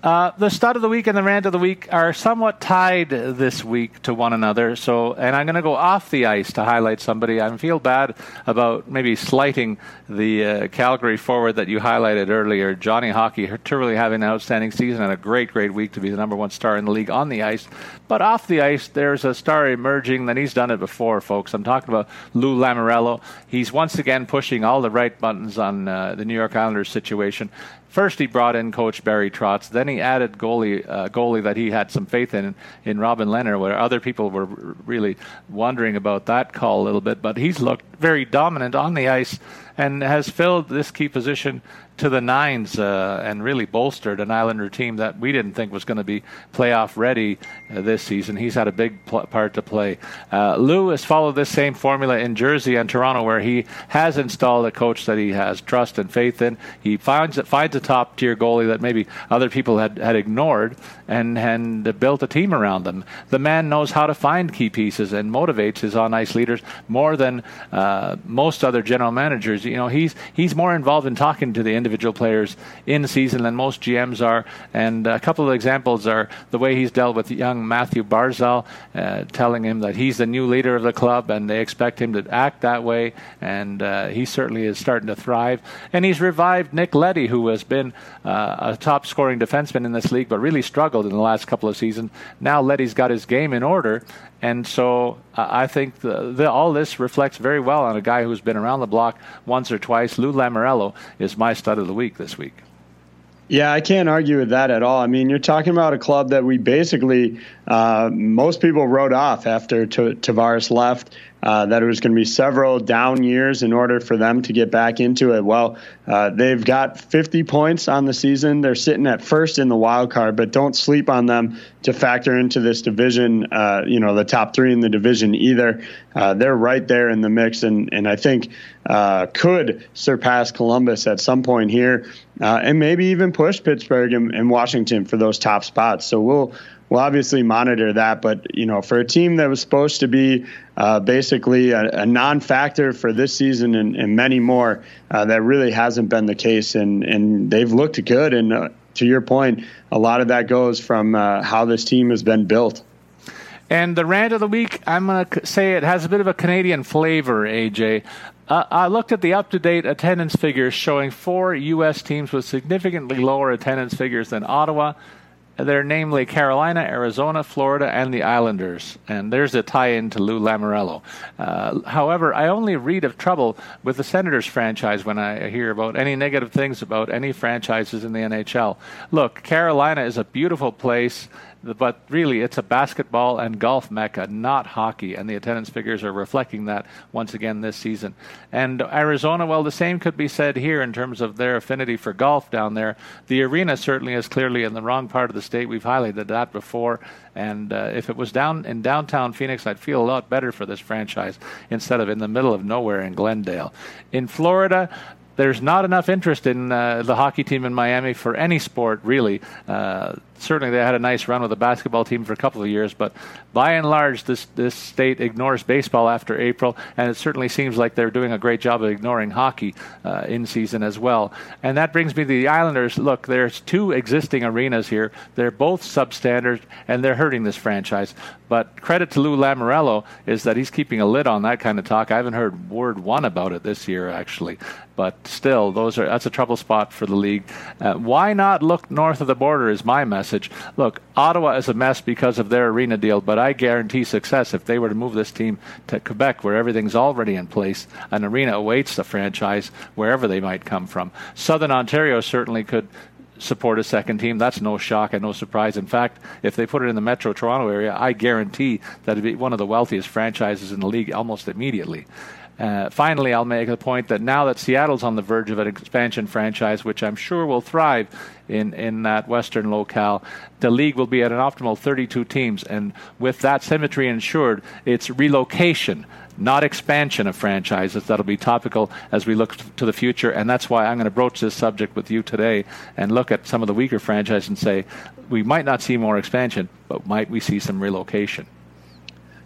Uh, the stud of the week and the rant of the week are somewhat tied this week to one another. So, and I'm going to go off the ice to highlight somebody. I feel bad about maybe slighting the uh, Calgary forward that you highlighted earlier, Johnny Hockey, truly having an outstanding season and a great, great week to be the number one star in the league on the ice. But off the ice, there's a star emerging, and he's done it before, folks. I'm talking about Lou Lamoriello. He's once again pushing all the right buttons on uh, the New York Islanders situation. First, he brought in coach Barry Trotz. Then he added goalie uh, goalie that he had some faith in, in Robin Lehner, where other people were really wondering about that call a little bit. But he's looked very dominant on the ice and has filled this key position to the nines uh, and really bolstered an Islander team that we didn't think was going to be playoff ready uh, this season. He's had a big pl- part to play. Uh, Lou has followed this same formula in Jersey and Toronto, where he has installed a coach that he has trust and faith in. He finds finds a top-tier goalie that maybe other people had, had ignored and, and built a team around them. The man knows how to find key pieces and motivates his on-ice leaders more than uh, most other general managers. You know, he's, he's more involved in talking to the individual individual players in season than most G Ms are, and a couple of examples are the way he's dealt with young Matthew Barzal, uh, telling him that he's the new leader of the club and they expect him to act that way, and uh, he certainly is starting to thrive. And he's revived Nick Leddy, who has been uh, a top scoring defenseman in this league but really struggled in the last couple of seasons. Now Leddy's got his game in order. And so uh, I think the, the, all this reflects very well on a guy who's been around the block once or twice. Lou Lamoriello is my stud of the week this week. Yeah, I can't argue with that at all. I mean, you're talking about a club that we basically, uh, most people wrote off after T- Tavares left, uh, that it was going to be several down years in order for them to get back into it. Well, uh, they've got fifty points on the season. They're sitting at first in the wild card, but don't sleep on them to factor into this division, uh, you know, the top three in the division either. Uh, they're right there in the mix, and, and I think uh, could surpass Columbus at some point here. Uh, and maybe even push Pittsburgh and, and Washington for those top spots. So we'll we'll obviously monitor that. But, you know, for a team that was supposed to be uh, basically a, a non-factor for this season and, and many more, uh, that really hasn't been the case. And, and they've looked good. And uh, to your point, a lot of that goes from uh, how this team has been built. And the rant of the week, I'm going to say it has a bit of a Canadian flavor, A J. Uh, I looked at the up-to-date attendance figures showing four U S teams with significantly lower attendance figures than Ottawa. They're namely Carolina, Arizona, Florida, and the Islanders. And there's a tie-in to Lou Lamoriello. Uh, however, I only read of trouble with the Senators franchise when I hear about any negative things about any franchises in the N H L. Look, Carolina is a beautiful place, but really it's a basketball and golf mecca, not hockey, and the attendance figures are reflecting that once again this season. And Arizona, well, the same could be said here in terms of their affinity for golf down there. The arena certainly is clearly in the wrong part of the state. We've highlighted that before, and uh, if it was down in downtown Phoenix, I'd feel a lot better for this franchise instead of in the middle of nowhere in Glendale. In Florida, there's not enough interest in uh, the hockey team in Miami for any sport, really. Uh, certainly they had a nice run with the basketball team for a couple of years, but by and large, this, this state ignores baseball after April, and it certainly seems like they're doing a great job of ignoring hockey uh, in season as well. And that brings me to the Islanders. Look, there's two existing arenas here. They're both substandard, and they're hurting this franchise. But credit to Lou Lamoriello is that he's keeping a lid on that kind of talk. I haven't heard word one about it this year, actually. But still, those are that's a trouble spot for the league. Uh, why not look north of the border is my message. Look, Ottawa is a mess because of their arena deal, but I guarantee success if they were to move this team to Quebec, where everything's already in place. An arena awaits the franchise wherever they might come from. Southern Ontario certainly could support a second team. That's no shock and no surprise. In fact, if they put it in the Metro Toronto area, I guarantee that it'd be one of the wealthiest franchises in the league almost immediately. Uh, finally, I'll make the point that now that Seattle's on the verge of an expansion franchise, which I'm sure will thrive in, in that Western locale, the league will be at an optimal thirty-two teams. And with that symmetry ensured, it's relocation, not expansion of franchises. That'll be topical as we look to the future. And that's why I'm going to broach this subject with you today and look at some of the weaker franchises and say, we might not see more expansion, but might we see some relocation?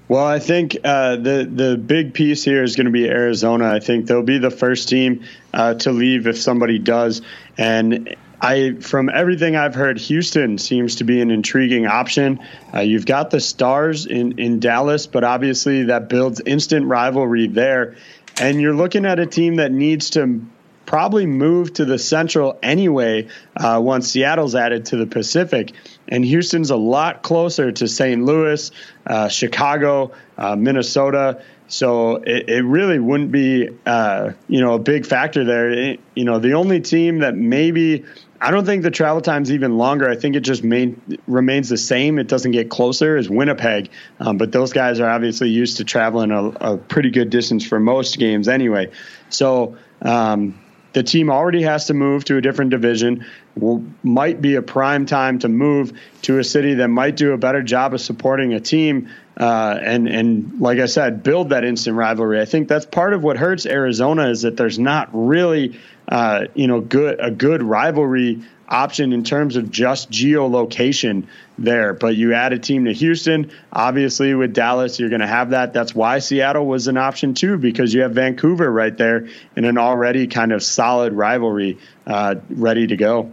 Well, I think uh, the the big piece here is going to be Arizona. I think they'll be the first team uh, to leave if somebody does. And I, from everything I've heard, Houston seems to be an intriguing option. Uh, you've got the Stars in, in Dallas, but obviously that builds instant rivalry there. And you're looking at a team that needs to probably move to the Central anyway uh, once Seattle's added to the Pacific. And Houston's a lot closer to Saint Louis, uh, Chicago, uh, Minnesota. So it, it really wouldn't be, uh, you know, a big factor there. It, you know, the only team that maybe, I don't think the travel time's even longer. I think it just main, remains the same. It doesn't get closer is Winnipeg. Um, but those guys are obviously used to traveling a, a pretty good distance for most games anyway. So, um, the team already has to move to a different division. Will, might be a prime time to move to a city that might do a better job of supporting a team uh, and, and, like I said, build that instant rivalry. I think that's part of what hurts Arizona is that there's not really, uh, you know, good a good rivalry option in terms of just geolocation there. But you add a team to Houston, obviously with Dallas, you're going to have that. That's why Seattle was an option too, because you have Vancouver right there in an already kind of solid rivalry uh, ready to go.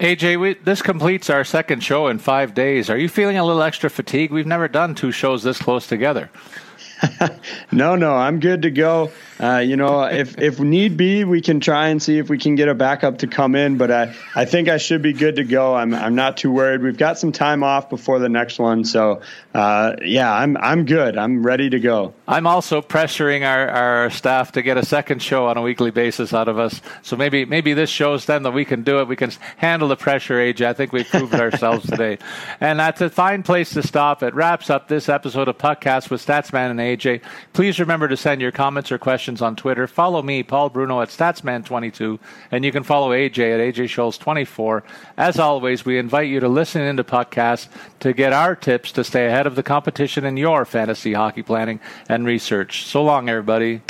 A J, we, this completes our second show in five days. Are you feeling a little extra fatigue? We've never done two shows this close together. no, no, I'm good to go. Uh, you know, if, if need be, we can try and see if we can get a backup to come in. But I, I think I should be good to go. I'm I'm not too worried. We've got some time off before the next one. So, uh, yeah, I'm I'm good. I'm ready to go. I'm also pressuring our, our staff to get a second show on a weekly basis out of us. So maybe maybe this shows them that we can do it. We can handle the pressure, A J. I think we've proved ourselves today. And that's a fine place to stop. It wraps up this episode of PuckCast with Statsman and A J. Please remember to send your comments or questions on Twitter. Follow me, Paul Bruno, at Statsman twenty-two, and you can follow A J at A J Scholz twenty-four. As always, we invite you to listen into podcasts to get our tips to stay ahead of the competition in your fantasy hockey planning and research. So long, everybody.